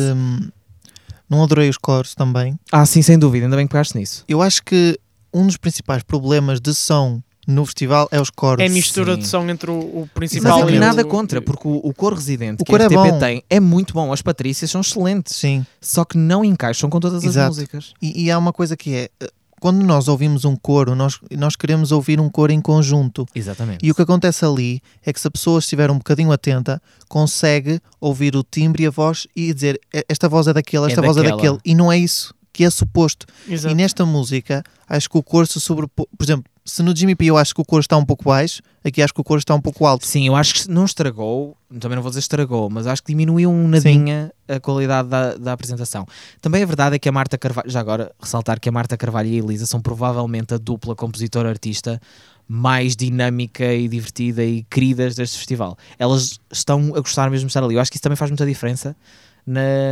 Não adorei os coros também. Ah, sim, sem dúvida. Ainda bem que pegaste nisso. Eu acho que um dos principais problemas de som no festival é os coros. É a mistura de som entre o principal. Mas é nada contra, porque o coro residente que a RTP tem é muito bom. As Patrícias são excelentes. Sim. Só que não encaixam com todas as músicas. E há uma coisa que é, quando nós ouvimos um coro, nós queremos ouvir um coro em conjunto. Exatamente. E o que acontece ali é que se a pessoa estiver um bocadinho atenta, consegue ouvir o timbre e a voz e dizer esta voz é daquele, esta voz é daquele. E não é isso que é suposto. Exato. E nesta música, acho que o coro se sobrepõe. Por exemplo, se no Jimmy P eu acho que o coro está um pouco baixo, aqui acho que o coro está um pouco alto. Sim, eu acho que não estragou, também não vou dizer estragou, mas acho que diminuiu um nadinha a qualidade da apresentação. Também a verdade é que a Marta Carvalho, já agora ressaltar que a Marta Carvalho e a Elisa são provavelmente a dupla compositora-artista mais dinâmica e divertida e queridas deste festival. Elas estão a gostar mesmo de estar ali. Eu acho que isso também faz muita diferença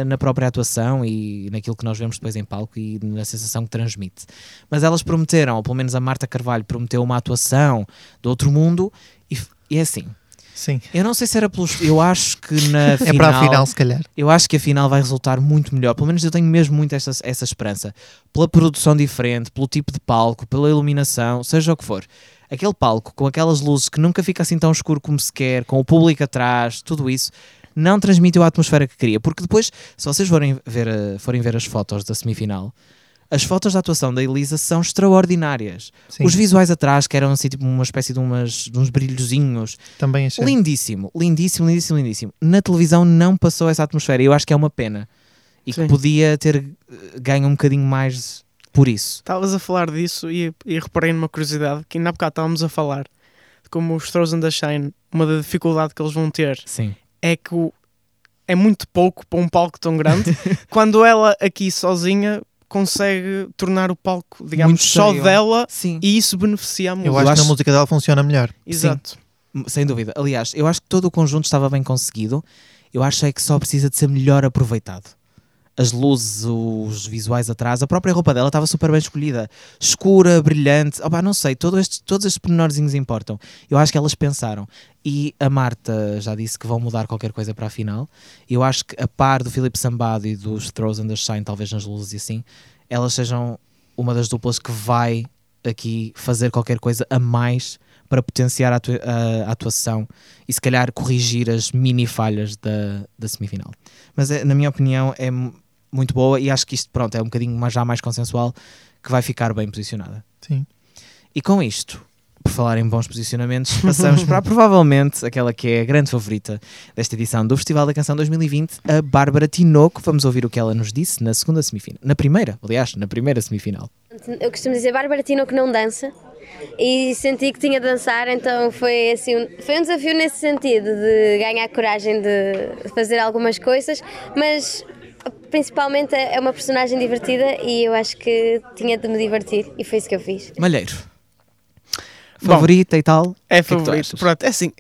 na própria atuação e naquilo que nós vemos depois em palco e na sensação que transmite. Mas elas prometeram, ou pelo menos a Marta Carvalho prometeu uma atuação do outro mundo e é assim. Sim. Eu não sei se era pelos... Eu acho que na final... É para a final, se calhar. Eu acho que a final vai resultar muito melhor. Pelo menos eu tenho mesmo muito essa esperança. Pela produção diferente, pelo tipo de palco, pela iluminação, seja o que for. Aquele palco com aquelas luzes que nunca fica assim tão escuro como se quer, com o público atrás, tudo isso... não transmitiu a atmosfera que queria, porque depois, se vocês forem ver as fotos da semifinal, as fotos da atuação da Elisa são extraordinárias. Sim. Os visuais atrás, que eram assim tipo uma espécie de uns brilhozinhos, também achei lindíssimo, lindíssimo, lindíssimo, lindíssimo. Na televisão não passou essa atmosfera e eu acho que é uma pena e que podia ter ganho um bocadinho mais por isso. Estavas a falar disso e reparei numa curiosidade que ainda há bocado estávamos a falar de como os Throes and the Shine, uma da dificuldade que eles vão ter. Sim. É que é muito pouco para um palco tão grande, quando ela aqui sozinha consegue tornar o palco, digamos, só dela. Sim. E isso beneficia muito. Eu acho que a música dela funciona melhor. Exato. Sim, sem dúvida. Aliás, eu acho que todo o conjunto estava bem conseguido, eu acho é que só precisa de ser melhor aproveitado. As luzes, os visuais atrás, a própria roupa dela estava super bem escolhida, escura, brilhante, não sei, todos estes pormenorzinhos importam. Eu acho que elas pensaram, e a Marta já disse que vão mudar qualquer coisa para a final. Eu acho que a par do Filipe Sambado e dos Throes and the Shine, talvez nas luzes e assim, elas sejam uma das duplas que vai aqui fazer qualquer coisa a mais para potenciar a atuação e se calhar corrigir as mini falhas da semifinal. Mas na minha opinião é muito boa e acho que isto, pronto, é um bocadinho já mais consensual, que vai ficar bem posicionada. Sim. E com isto, por falar em bons posicionamentos, passamos para provavelmente aquela que é a grande favorita desta edição do Festival da Canção 2020, a Bárbara Tinoco. Vamos ouvir o que ela nos disse na segunda semifinal. Na primeira semifinal. Eu costumo dizer, Bárbara Tinoco não dança e senti que tinha de dançar, então foi, assim, foi um desafio nesse sentido, de ganhar coragem de fazer algumas coisas, mas principalmente é uma personagem divertida e eu acho que tinha de me divertir e foi isso que eu fiz. Malheiro, favorita e tal? É favorito, pronto, é assim,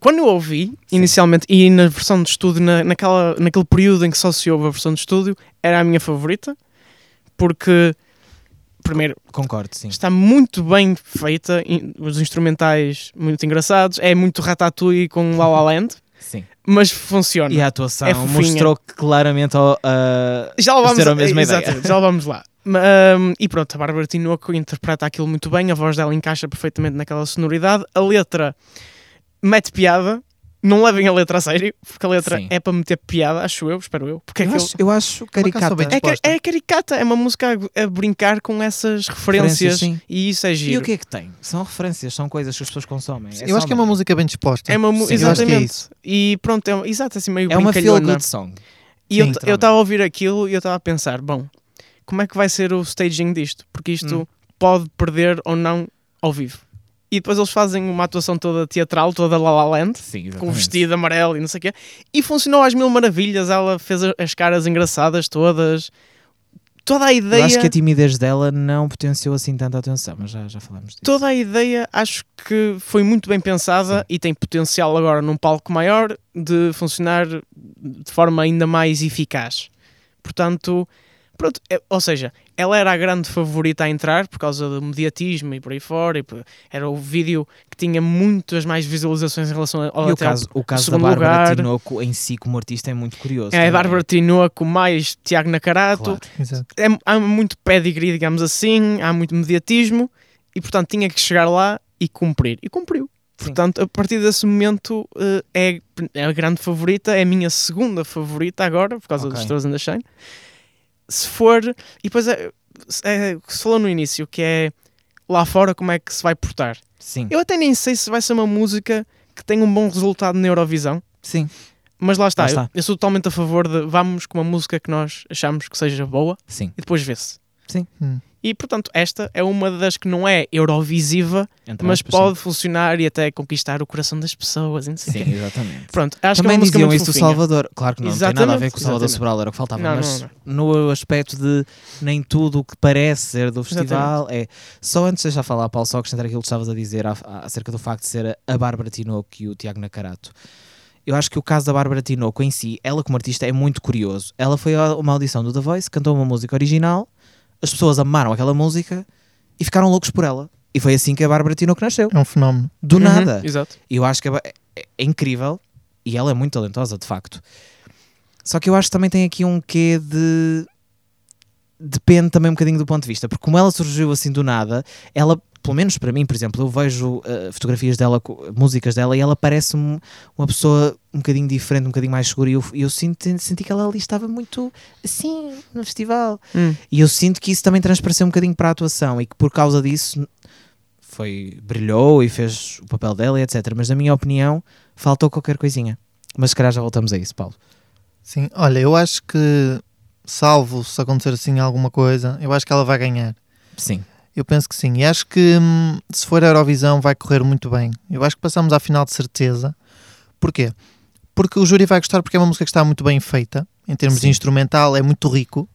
quando eu ouvi inicialmente e na versão de estúdio, naquele período em que só se ouve a versão de estúdio, era a minha favorita, porque primeiro, concordo, sim. Está muito bem feita, os instrumentais muito engraçados, é muito Ratatouille com La La Land, sim. Mas funciona. E a atuação mostrou que claramente já a mesma ideia. Já vamos lá. E pronto, a Bárbara Tinoco interpreta aquilo muito bem, a voz dela encaixa perfeitamente naquela sonoridade, a letra mete piada. Não levem a letra a sério, porque a letra é para meter piada, acho eu, espero eu. Porque eu acho caricata. É caricata, é uma música a brincar com essas referências e isso é giro. E o que é que tem? São referências, são coisas que as pessoas consomem. Sim, eu acho que é uma música bem disposta. É uma exatamente. É isso. E pronto, assim meio brincalhona. É uma feel-good song. E sim, eu estava a ouvir aquilo e eu estava a pensar, como é que vai ser o staging disto? Porque isto pode perder ou não ao vivo. E depois eles fazem uma atuação toda teatral, toda La La Land, com o vestido amarelo e não sei o quê. E funcionou às mil maravilhas, ela fez as caras engraçadas todas. Toda a ideia... Eu acho que a timidez dela não potenciou assim tanta atenção, mas já falamos disso. Toda a ideia acho que foi muito bem pensada e tem potencial agora num palco maior de funcionar de forma ainda mais eficaz. Portanto... Pronto, ou seja, ela era a grande favorita a entrar por causa do mediatismo e por aí fora. Era o vídeo que tinha muitas mais visualizações em relação ao até o caso da Bárbara Tinoco em si como artista é muito curioso. É a Bárbara Tinoco mais Tiago Nacarato. Claro, há muito pedigree, digamos assim, há muito mediatismo e, portanto, tinha que chegar lá e cumprir. E cumpriu. Sim. Portanto, a partir desse momento é a grande favorita, é a minha segunda favorita agora, por causa dos Throes and the Shine. Se for, e depois o que se falou no início, que é lá fora como é que se vai portar. Sim. Eu até nem sei se vai ser uma música que tenha um bom resultado na Eurovisão. Sim. Mas lá está. Eu sou totalmente a favor de vamos com uma música que nós achamos que seja boa. Sim. E depois vê-se. Sim. E portanto, esta é uma das que não é eurovisiva, mas pode funcionar e até conquistar o coração das pessoas. Sim, exatamente. Pronto, acho também que diziam isso do Salvador. Claro que não, exatamente, tem nada a ver com o Salvador Sobral, era o que faltava, não. No aspecto de nem tudo o que parece ser do festival é. Só antes de deixar falar, Paulo, só acrescentar aquilo que estavas a dizer acerca do facto de ser a Bárbara Tinoco e o Tiago Nacarato. Eu acho que o caso da Bárbara Tinoco em si, ela como artista, é muito curioso. Ela foi a uma audição do The Voice, cantou uma música original. As pessoas amaram aquela música e ficaram loucos por ela. E foi assim que a Bárbara Tinoco nasceu. É um fenómeno. Do nada. Exato. E eu acho que é incrível. E ela é muito talentosa, de facto. Só que eu acho que também tem aqui um quê de... Depende também um bocadinho do ponto de vista. Porque como ela surgiu assim do nada, ela, pelo menos para mim, por exemplo, eu vejo fotografias dela, músicas dela, e ela parece-me uma pessoa um bocadinho diferente, um bocadinho mais segura, e eu senti que ela ali estava muito assim, no festival. E eu sinto que isso também transpareceu um bocadinho para a atuação, e que por causa disso brilhou e fez o papel dela, e etc. Mas na minha opinião, faltou qualquer coisinha. Mas se calhar já voltamos a isso, Paulo. Sim, olha, eu acho que salvo se acontecer assim alguma coisa, eu acho que ela vai ganhar. Sim. Eu penso que sim. E acho que se for a Eurovisão vai correr muito bem. Eu acho que passamos à final de certeza. Porquê? Porque o júri vai gostar, porque é uma música que está muito bem feita, em termos de instrumental, é muito rico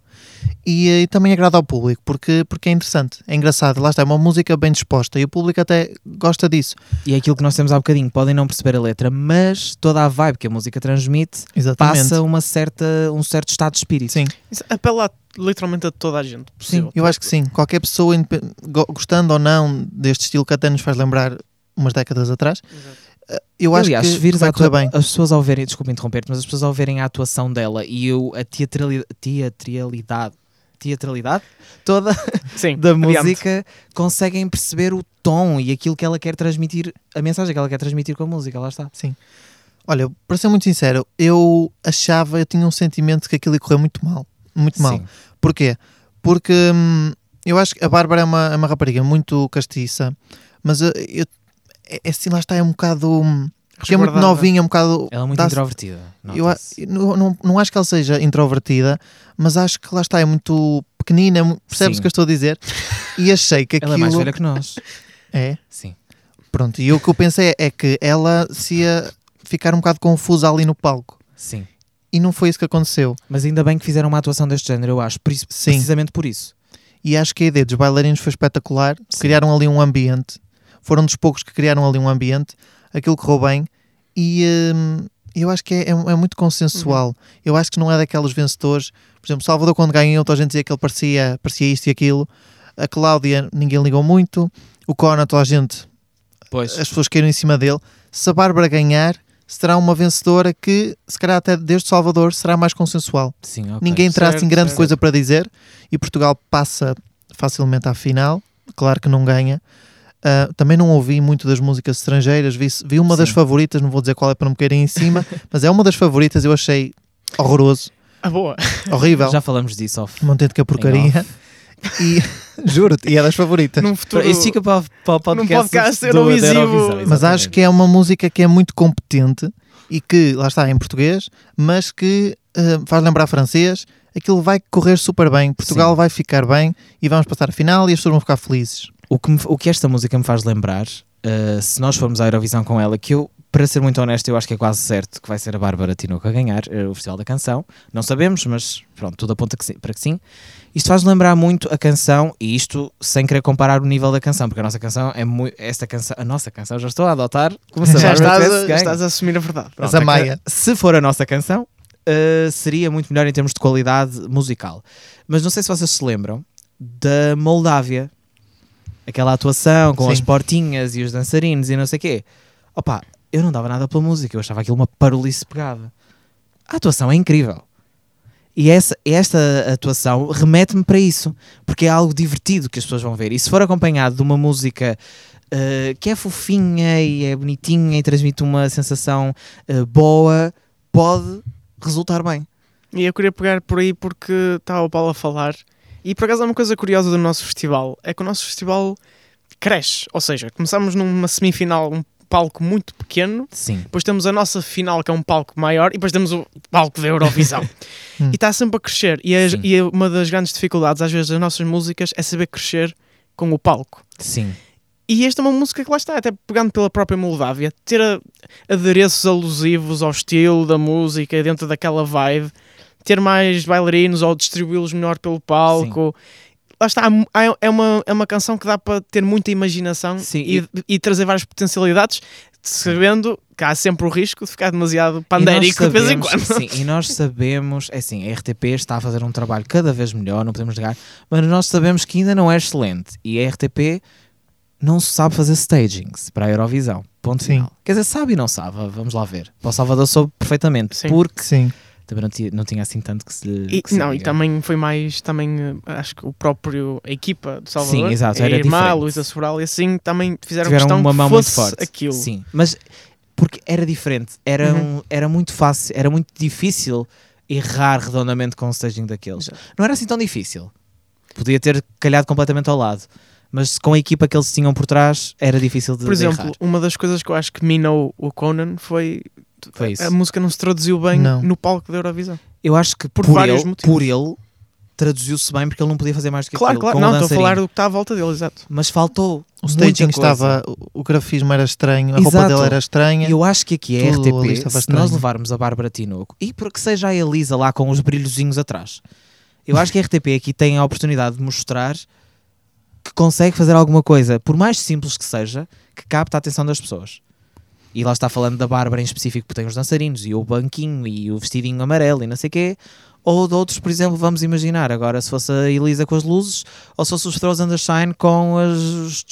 e também agrada ao público, porque é interessante, é engraçado. Lá está, é uma música bem disposta e o público até gosta disso. E é aquilo que nós temos há bocadinho, podem não perceber a letra, mas toda a vibe que a música transmite passa um certo estado de espírito. Sim. Isso apela literalmente a toda a gente possível. Sim, eu acho que sim, qualquer pessoa gostando ou não deste estilo que até nos faz lembrar umas décadas atrás. Exato. Eu acho aliás, que vai correr bem. As pessoas ao verem, desculpa interromper-te, mas as pessoas ao verem a atuação dela e a teatralidade toda da música, conseguem perceber o tom e aquilo que ela quer transmitir, a mensagem que ela quer transmitir com a música, lá está. Sim. Olha, para ser muito sincero, eu tinha um sentimento que aquilo ia correr muito mal. Muito mal. Sim. Porquê? Porque eu acho que a Bárbara é uma rapariga muito castiça, mas assim lá está, é um bocado... Porque é muito novinha, é um bocado... Ela é muito introvertida. Eu não acho que ela seja introvertida, mas acho que lá está, é muito pequenina, percebes o que eu estou a dizer? E achei que aquilo... Ela é mais velha que nós. É? Sim. Pronto, e o que eu pensei é que ela se ia ficar um bocado confusa ali no palco. Sim. E não foi isso que aconteceu. Mas ainda bem que fizeram uma atuação deste género, eu acho, precisamente por isso. E acho que a ideia dos bailarinos foi espetacular, criaram ali um ambiente, foram dos poucos que criaram ali um ambiente, aquilo correu bem e eu acho que é muito consensual. Eu acho que não é daqueles vencedores, por exemplo, Salvador quando ganhou, toda a gente dizia que ele parecia isto e aquilo, a Cláudia ninguém ligou muito, o Conan toda a gente, pois. As pessoas caíram em cima dele. Se a Bárbara ganhar, será uma vencedora que, se calhar até desde Salvador, será mais consensual. Sim, okay. Ninguém traz assim grande coisa para dizer e Portugal passa facilmente à final, claro que não ganha. Também não ouvi muito das músicas estrangeiras, vi uma das favoritas, não vou dizer qual é para não me caírem em cima, mas é uma das favoritas, eu achei horroroso. Ah, boa. Horrível. Já falamos disso, off. Não entendo que é porcaria. E juro-te, e é das favoritas. Isso fica para o podcast Eurovisão. Mas acho que é uma música que é muito competente e que, lá está, em português, mas que faz lembrar francês. Aquilo vai correr super bem. Portugal vai ficar bem e vamos passar a final e as pessoas vão ficar felizes. O que esta música me faz lembrar, se nós formos à Eurovisão com ela, que eu, para ser muito honesto, eu acho que é quase certo que vai ser a Bárbara Tinoco a ganhar o Festival da Canção. Não sabemos, mas pronto, tudo aponta para que sim. Isto faz lembrar muito a canção, e isto sem querer comparar o nível da canção, porque a nossa canção é muito... Esta canção, a nossa canção, já estou a adotar. Como se já estás a assumir a verdade. Pronto, a Maia. Se for a nossa canção, seria muito melhor em termos de qualidade musical. Mas não sei se vocês se lembram da Moldávia. Aquela atuação com as portinhas e os dançarinos e não sei o quê. Opa, eu não dava nada pela música, eu achava aquilo uma parolice pegada. A atuação é incrível. E esta atuação remete-me para isso, porque é algo divertido que as pessoas vão ver. E se for acompanhado de uma música que é fofinha e é bonitinha e transmite uma sensação boa, pode resultar bem. E eu queria pegar por aí porque está o Paulo a falar... E por acaso há uma coisa curiosa do nosso festival, é que o nosso festival cresce, ou seja, começamos numa semifinal, um palco muito pequeno, depois temos a nossa final que é um palco maior e depois temos o palco da Eurovisão. E está sempre a crescer e uma das grandes dificuldades às vezes das nossas músicas é saber crescer com o palco. Sim. E esta é uma música que lá está, até pegando pela própria Moldávia, ter adereços alusivos ao estilo da música dentro daquela vibe, ter mais bailarinos ou distribuí-los melhor pelo palco. Sim. Lá está, é uma canção que dá para ter muita imaginação e trazer várias potencialidades, sabendo que há sempre o risco de ficar demasiado pandérico de vez em quando. Sim, e nós sabemos, é assim, a RTP está a fazer um trabalho cada vez melhor, não podemos negar, mas nós sabemos que ainda não é excelente e a RTP não sabe fazer stagings para a Eurovisão, ponto final. Quer dizer, sabe e não sabe, vamos lá ver. Para o Salvador soube perfeitamente, porque... Sim. Também não tinha assim tanto que se... E também foi mais, acho que o próprio, a equipa do Salvador, exato, era a irmã, Luísa Sobral, e assim também tiveram questão uma mão que fosse muito forte. Aquilo. Sim, mas porque era diferente, era muito fácil, era muito difícil errar redondamente com o staging daqueles. Exato. Não era assim tão difícil, podia ter calhado completamente ao lado, mas com a equipa que eles tinham por trás era difícil de errar. Por exemplo, uma das coisas que eu acho que minou o Conan foi isso. A música não se traduziu bem no palco da Eurovisão. Eu acho que por vários motivos. Por ele traduziu-se bem porque ele não podia fazer mais do que aquilo. Claro, não, estou a falar do que está à volta dele, exato. Mas faltou. O staging estava, o grafismo era estranho, a roupa dele era estranha. E eu acho que aqui é RTP, se nós levarmos a Bárbara Tinoco e por que seja a Elisa lá com os brilhozinhos atrás, eu acho que a RTP aqui tem a oportunidade de mostrar que consegue fazer alguma coisa, por mais simples que seja, que capta a atenção das pessoas. E lá está falando da Bárbara em específico, porque tem os dançarinos, e o banquinho, e o vestidinho amarelo, e não sei o quê. Ou de outros, por exemplo, vamos imaginar agora, se fosse a Elisa com as luzes, ou se fosse os Throes and the Shine com as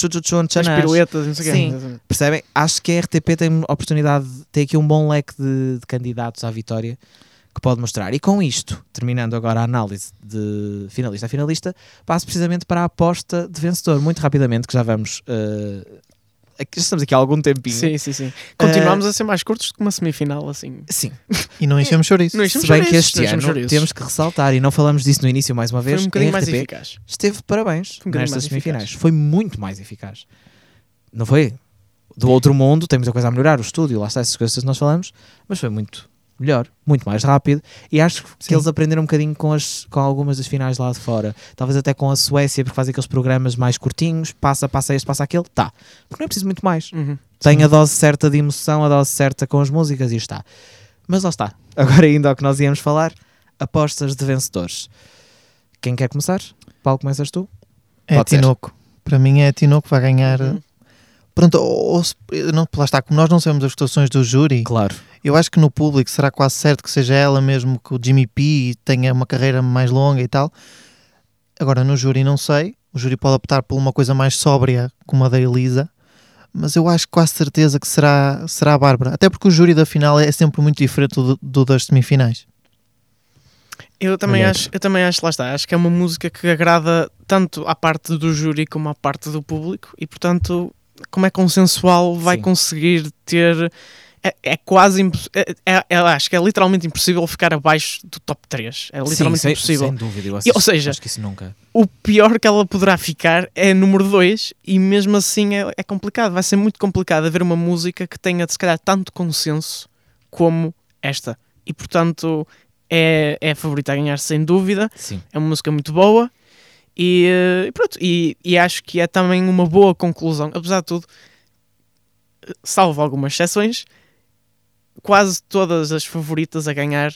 piruetas, não sei o quê. Sim, percebem? Acho que a RTP tem a oportunidade de ter aqui um bom leque de candidatos à vitória que pode mostrar. E com isto, terminando agora a análise de finalista a finalista, passo precisamente para a aposta de vencedor, muito rapidamente, que já vamos... estamos aqui há algum tempinho. Sim. Continuamos a ser mais curtos do que uma semifinal, assim. Sim. E não enchemos chouriços. Se bem que este ano temos que ressaltar, e não falamos disso no início mais uma vez, foi um bocadinho mais eficaz. Esteve de parabéns nestas semifinais. Foi muito mais eficaz. não foi do outro mundo, tem muita coisa a melhorar, o estúdio, lá está, essas coisas que nós falamos, mas foi muito melhor, muito mais rápido, e acho que eles aprenderam um bocadinho com algumas das finais lá de fora, talvez até com a Suécia, porque fazem aqueles programas mais curtinhos, passa este, passa aquele, tá, porque não é preciso muito mais, tem a dose certa de emoção, a dose certa com as músicas e está, mas lá está, agora indo ao que nós íamos falar, apostas de vencedores. Quem quer começar? Paulo, começas tu? É Tinoco, para mim é Tinoco que vai ganhar. Pronto, não, lá está, como nós não sabemos as votações do júri, claro. Eu acho que no público será quase certo que seja ela, mesmo que o Jimmy P tenha uma carreira mais longa e tal. Agora, no júri não sei, o júri pode optar por uma coisa mais sóbria, como a da Elisa, mas eu acho quase certeza que será a Bárbara, até porque o júri da final é sempre muito diferente do das semifinais. Eu também acho, lá está, acho que é uma música que agrada tanto à parte do júri como à parte do público e, portanto, como é consensual, vai conseguir ter... É quase impossível, acho que é literalmente impossível ficar abaixo do top 3. É literalmente impossível. Sem dúvida, ou seja, acho que isso nunca... o pior que ela poderá ficar é número 2 e mesmo assim é complicado. Vai ser muito complicado haver uma música que tenha, se calhar, tanto consenso como esta. E, portanto, é a favorita a ganhar, sem dúvida. Sim. É uma música muito boa. E pronto, e acho que é também uma boa conclusão, apesar de tudo, salvo algumas exceções, quase todas as favoritas a ganhar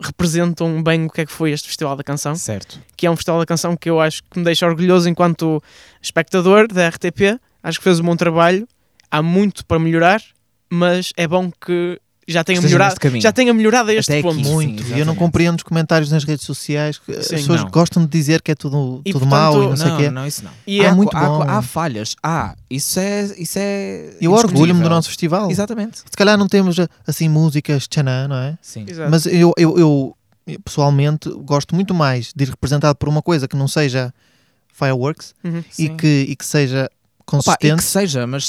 representam bem o que é que foi este Festival da Canção, certo, que é um Festival da Canção que eu acho que me deixa orgulhoso enquanto espectador da RTP. Acho que fez um bom trabalho, há muito para melhorar, mas é bom que já tenha melhorado a este ponto. Muito. Sim, eu não compreendo os comentários nas redes sociais, que as pessoas gostam de dizer que é tudo mau e não sei o quê. Não, isso não. E há muito bom. Há falhas. Isso é eu orgulho-me do nosso festival. Exatamente. Se calhar não temos, assim, músicas tchanã, não é? Sim. Exato. Mas eu, pessoalmente, gosto muito mais de ir representado por uma coisa que não seja fireworks e que seja... consistente. Opa,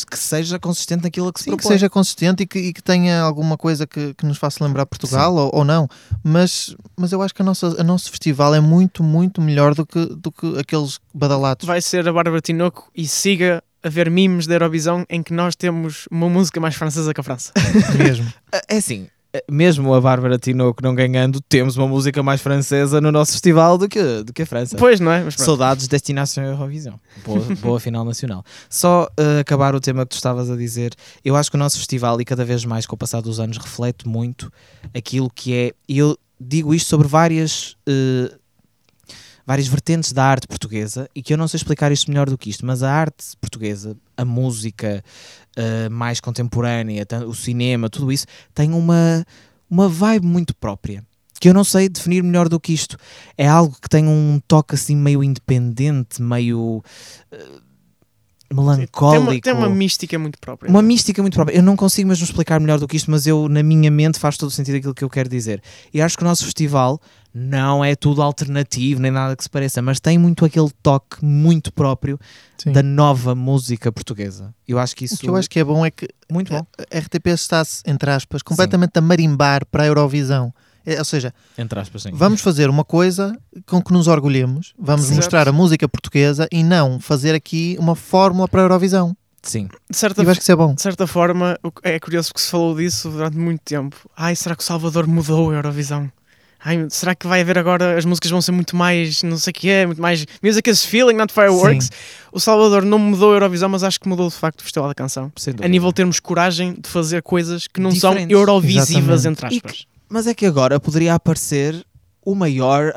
que seja consistente naquilo que se propõe. Que seja consistente e que tenha alguma coisa que nos faça lembrar Portugal ou não. Mas eu acho que o nosso festival é muito, muito melhor do que aqueles badalatos. Vai ser a Bárbara Tinoco e siga a ver memes da Eurovisão em que nós temos uma música mais francesa que a França. Mesmo. É assim, mesmo a Bárbara Tinoco não ganhando, temos uma música mais francesa no nosso festival do que a França. Pois, não é? Saudades, destinação Eurovisão. Boa final nacional. Só acabar o tema que tu estavas a dizer, eu acho que o nosso festival, e cada vez mais com o passar dos anos, reflete muito aquilo que é... E eu digo isto sobre várias vertentes da arte portuguesa, e que eu não sei explicar isto melhor do que isto, mas a arte portuguesa, a música mais contemporânea, o cinema, tudo isso, tem uma vibe muito própria, que eu não sei definir melhor do que isto. É algo que tem um toque assim meio independente, meio melancólico. Tem uma mística muito própria. Uma mística muito própria. Eu não consigo mesmo explicar melhor do que isto, mas eu, na minha mente, faz todo o sentido aquilo que eu quero dizer. E acho que o nosso festival... não é tudo alternativo, nem nada que se pareça, mas tem muito aquele toque muito próprio da nova música portuguesa. Eu acho que isso... O que eu acho que é bom é que muito bom. A RTP está-se, entre aspas, completamente a marimbar para a Eurovisão. Ou seja, entre aspas, vamos fazer uma coisa com que nos orgulhemos, vamos mostrar a música portuguesa e não fazer aqui uma fórmula para a Eurovisão. Sim. Eu acho que isso é bom. De certa forma, é curioso que se falou disso durante muito tempo. Ai, será que o Salvador mudou a Eurovisão? Ai, será que vai haver agora, as músicas vão ser muito mais, não sei o que é, muito mais music is feeling, not fireworks. Sim. O Salvador não mudou a Eurovisão, mas acho que mudou de facto o Festival da Canção. A nível de termos coragem de fazer coisas que não diferentes. São eurovisivas, entre aspas. Mas é que agora poderia aparecer a maior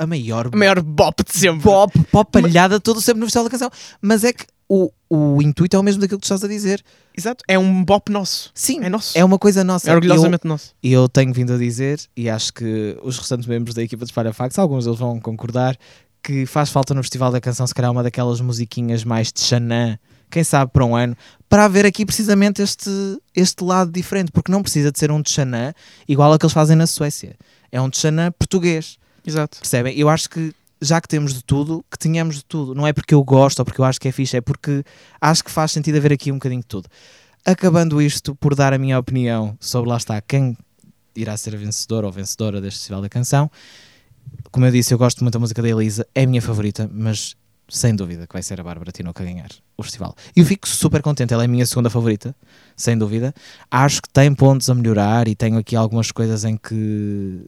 bop de sempre. Bop palhada, tudo sempre no Festival da Canção. Mas é que o intuito é o mesmo daquilo que tu estás a dizer. Exato, é um bop nosso. Sim, é nosso. É uma coisa nossa. É orgulhosamente nosso. E eu tenho vindo a dizer, e acho que os restantes membros da equipa de Espalha Factos, alguns deles vão concordar, que faz falta no Festival da Canção, se calhar, uma daquelas musiquinhas mais de xanã, quem sabe para um ano, para haver aqui precisamente este lado diferente, porque não precisa de ser um de xanã igual a que eles fazem na Suécia. É um de xanã português. Exato. Percebem? Eu acho que já que temos de tudo, que tenhamos de tudo. Não é porque eu gosto ou porque eu acho que é fixe, é porque acho que faz sentido haver aqui um bocadinho de tudo. Acabando isto por dar a minha opinião sobre, lá está, quem irá ser vencedor ou vencedora deste Festival da Canção. Como eu disse, eu gosto muito da música da Elisa, é a minha favorita, mas sem dúvida que vai ser a Bárbara Tinoco a ganhar. o festival. E eu fico super contente, ela é a minha segunda favorita, sem dúvida. Acho que tem pontos a melhorar e tenho aqui algumas coisas em que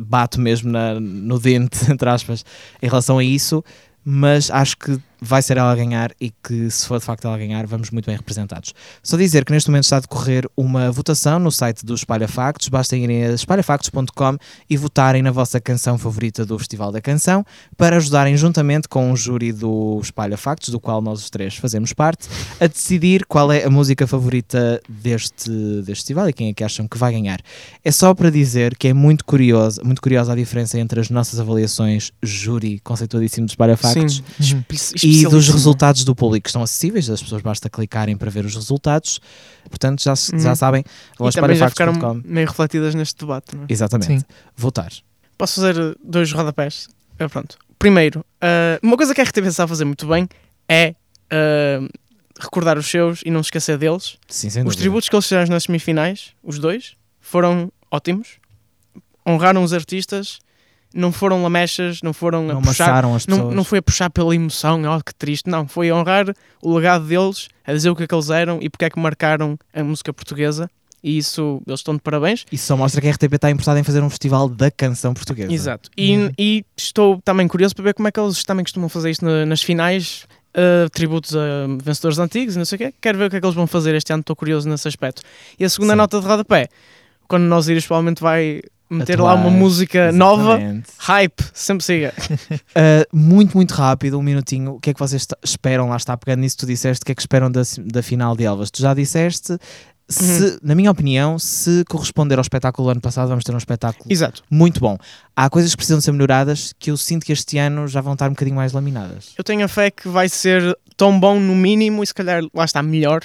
bato mesmo no dente, entre aspas, em relação a isso, mas acho que vai ser ela a ganhar e que, se for de facto ela a ganhar, vamos muito bem representados. Só dizer que neste momento está a decorrer uma votação no site do Espalha Factos. Basta irem a espalhafactos.com e votarem na vossa canção favorita do Festival da Canção para ajudarem, juntamente com o júri do Espalha Factos, do qual nós os três fazemos parte, a decidir qual é a música favorita deste festival e quem é que acham que vai ganhar. É só para dizer que é muito curiosa a diferença entre as nossas avaliações júri, conceituadíssimo do Espalha Factos, e dos resultados do público, que estão acessíveis, as pessoas basta clicarem para ver os resultados, portanto já sabem. E também já ficaram meio refletidas neste debate, não é? Exatamente. Sim. Votar. Posso fazer 2 rodapés? Pronto. Primeiro, uma coisa que a RTP sabe fazer muito bem é recordar os seus e não se esquecer deles. Sim, sem dúvida. Os tributos que eles fizeram nas semifinais, os 2, foram ótimos, honraram os artistas. Não foram lamechas, não foram a puxar, não foi a puxar pela emoção, que triste, não, foi a honrar o legado deles, a dizer o que é que eles eram e porque é que marcaram a música portuguesa, e isso, eles estão de parabéns. Isso só mostra que a RTP está interessada em fazer um festival da canção portuguesa. Exato, e estou também curioso para ver como é que eles também costumam fazer isto nas finais, tributos a vencedores antigos, não sei o quê, quero ver o que é que eles vão fazer este ano, estou curioso nesse aspecto. E a segunda nota de rodapé, quando nós irmos, provavelmente vai meter atuar, lá uma música, exatamente, nova, hype, sempre siga. Muito, muito rápido, um minutinho, o que é que vocês esperam, lá está, pegando nisso que tu disseste, o que é que esperam da final de Elvas? Tu já disseste, na minha opinião, se corresponder ao espetáculo do ano passado, vamos ter um espetáculo, exato, muito bom. Há coisas que precisam ser melhoradas, que eu sinto que este ano já vão estar um bocadinho mais laminadas. Eu tenho a fé que vai ser tão bom no mínimo e se calhar, lá está, melhor.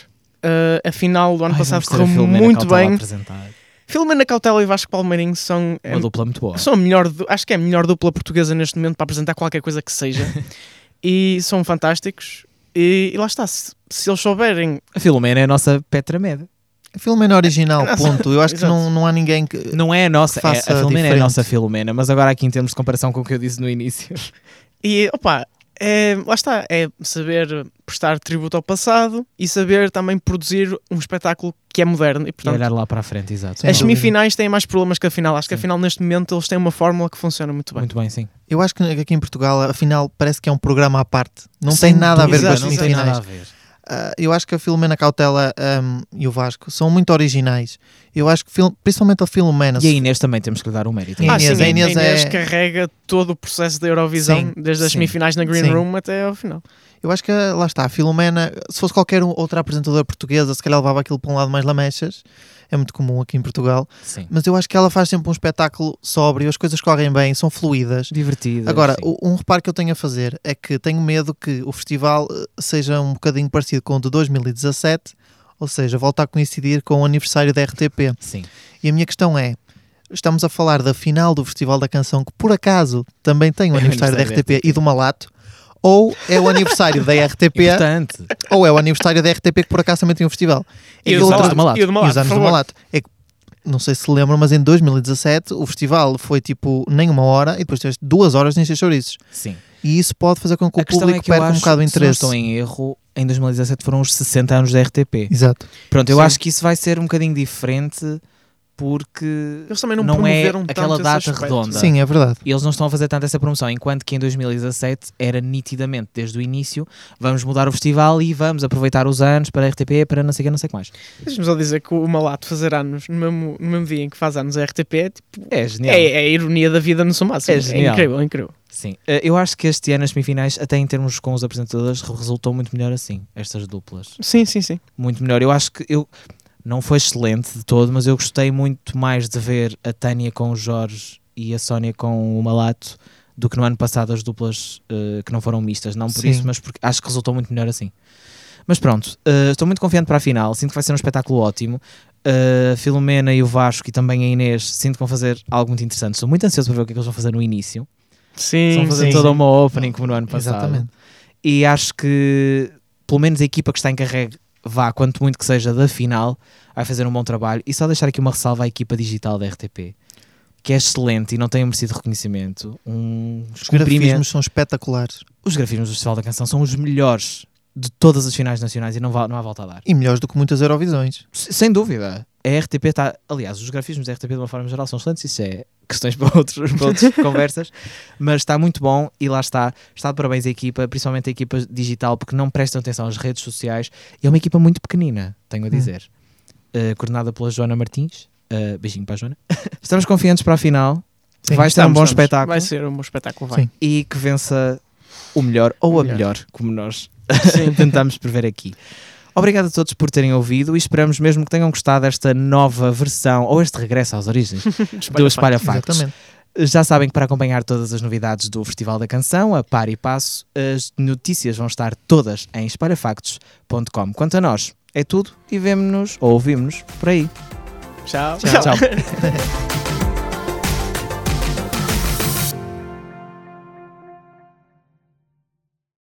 A final do ano passado correu muito bem. Filomena Cautela e Vasco Palmeirinho são uma dupla muito boa. São acho que é a melhor dupla portuguesa neste momento para apresentar qualquer coisa que seja. E são fantásticos. E lá está, se eles souberem. A Filomena é a nossa Petra Miedela. A Filomena original, ponto. Eu acho que não há ninguém que. Não é a nossa. A Filomena diferente. É a nossa Filomena, mas agora aqui em termos de comparação com o que eu disse no início. E lá está, é saber prestar tributo ao passado e saber também produzir um espetáculo que é moderno. E, portanto, olhar lá para a frente, exato. As semifinais têm mais problemas que a final. Acho que a final, neste momento, eles têm uma fórmula que funciona muito bem. Muito bem, sim. Eu acho que aqui em Portugal, a final parece que é um programa à parte. Não tem nada a ver com as semifinais. Eu acho que a Filomena Cautela e o Vasco são muito originais. Eu acho que principalmente a Filomena. E a Inês também temos que lhe dar o mérito. A Inês carrega todo o processo da Eurovisão, desde as semifinais na Green Room até ao final. Eu acho que, lá está, a Filomena, se fosse qualquer outra apresentadora portuguesa, se calhar levava aquilo para um lado mais lamechas. É muito comum aqui em Portugal. Sim. Mas eu acho que ela faz sempre um espetáculo sóbrio, as coisas correm bem, são fluídas. Divertidas. Agora, um reparo que eu tenho a fazer é que tenho medo que o festival seja um bocadinho parecido com o de 2017, ou seja, volta a coincidir com o aniversário da RTP. Sim. E a minha questão é, estamos a falar da final do Festival da Canção, que por acaso também tem o aniversário da RTP e do Malato, ou é o aniversário da RTP, ou é o aniversário da RTP que por acaso também tem um festival. E os anos do Malato. É que, não sei se lembram, mas em 2017 o festival foi tipo nem uma hora e depois tiveste 2 horas de encher chouriços. Sim. E isso pode fazer com que o público perca um bocado de interesse. Se não estou em erro, em 2017 foram os 60 anos da RTP. Exato. Pronto, eu acho que isso vai ser um bocadinho diferente, porque eles também não é aquela data redonda. Sim, é verdade. E eles não estão a fazer tanto essa promoção, enquanto que em 2017 era nitidamente, desde o início, vamos mudar o festival e vamos aproveitar os anos para a RTP, para não sei o que, não sei o que mais. Deixa-me só dizer que o Malato fazer anos no mesmo dia em que faz anos a RTP é genial. É a ironia da vida no seu máximo. É incrível, é incrível. Sim, eu acho que este ano, nas semifinais, até em termos com os apresentadores, resultou muito melhor assim, estas duplas. Sim, sim, sim. Muito melhor. Eu acho que não foi excelente de todo, mas eu gostei muito mais de ver a Tânia com o Jorge e a Sónia com o Malato do que no ano passado as duplas que não foram mistas. Não por isso, mas porque acho que resultou muito melhor assim. Mas pronto, estou muito confiante para a final. Sinto que vai ser um espetáculo ótimo. A Filomena e o Vasco e também a Inês sinto que vão fazer algo muito interessante. Estou muito ansioso para ver o que é que eles vão fazer no início. Sim, vão fazer toda uma opening como no ano passado. Exatamente. E acho que pelo menos a equipa que está encarregue, vá, quanto muito que seja da final, vai fazer um bom trabalho. E só deixar aqui uma ressalva à equipa digital da RTP, que é excelente e não tem merecido reconhecimento. Os grafismos são espetaculares. Os grafismos do Festival da Canção são os melhores de todas as finais nacionais e não há volta a dar. E melhores do que muitas Eurovisões. Sem dúvida. A RTP está... Aliás, os grafismos da RTP de uma forma geral são excelentes. Isso é questões para outras conversas. Mas está muito bom e lá está. Está de parabéns a equipa, principalmente a equipa digital, porque não prestam atenção às redes sociais. E é uma equipa muito pequenina, tenho a dizer. Coordenada pela Joana Martins. Beijinho para a Joana. Estamos confiantes para a final. Sim, vai ser um bom espetáculo. Vai ser um bom espetáculo, vai. Sim. E que vença o melhor ou a melhor, como nós tentamos prever aqui. Obrigado a todos por terem ouvido e esperamos mesmo que tenham gostado desta nova versão, ou este regresso às origens, do Espalha Factos. Já sabem que para acompanhar todas as novidades do Festival da Canção, a par e passo, as notícias vão estar todas em espalhafactos.com. Quanto a nós, é tudo e vemo-nos ou ouvimos-nos por aí. Tchau. Tchau.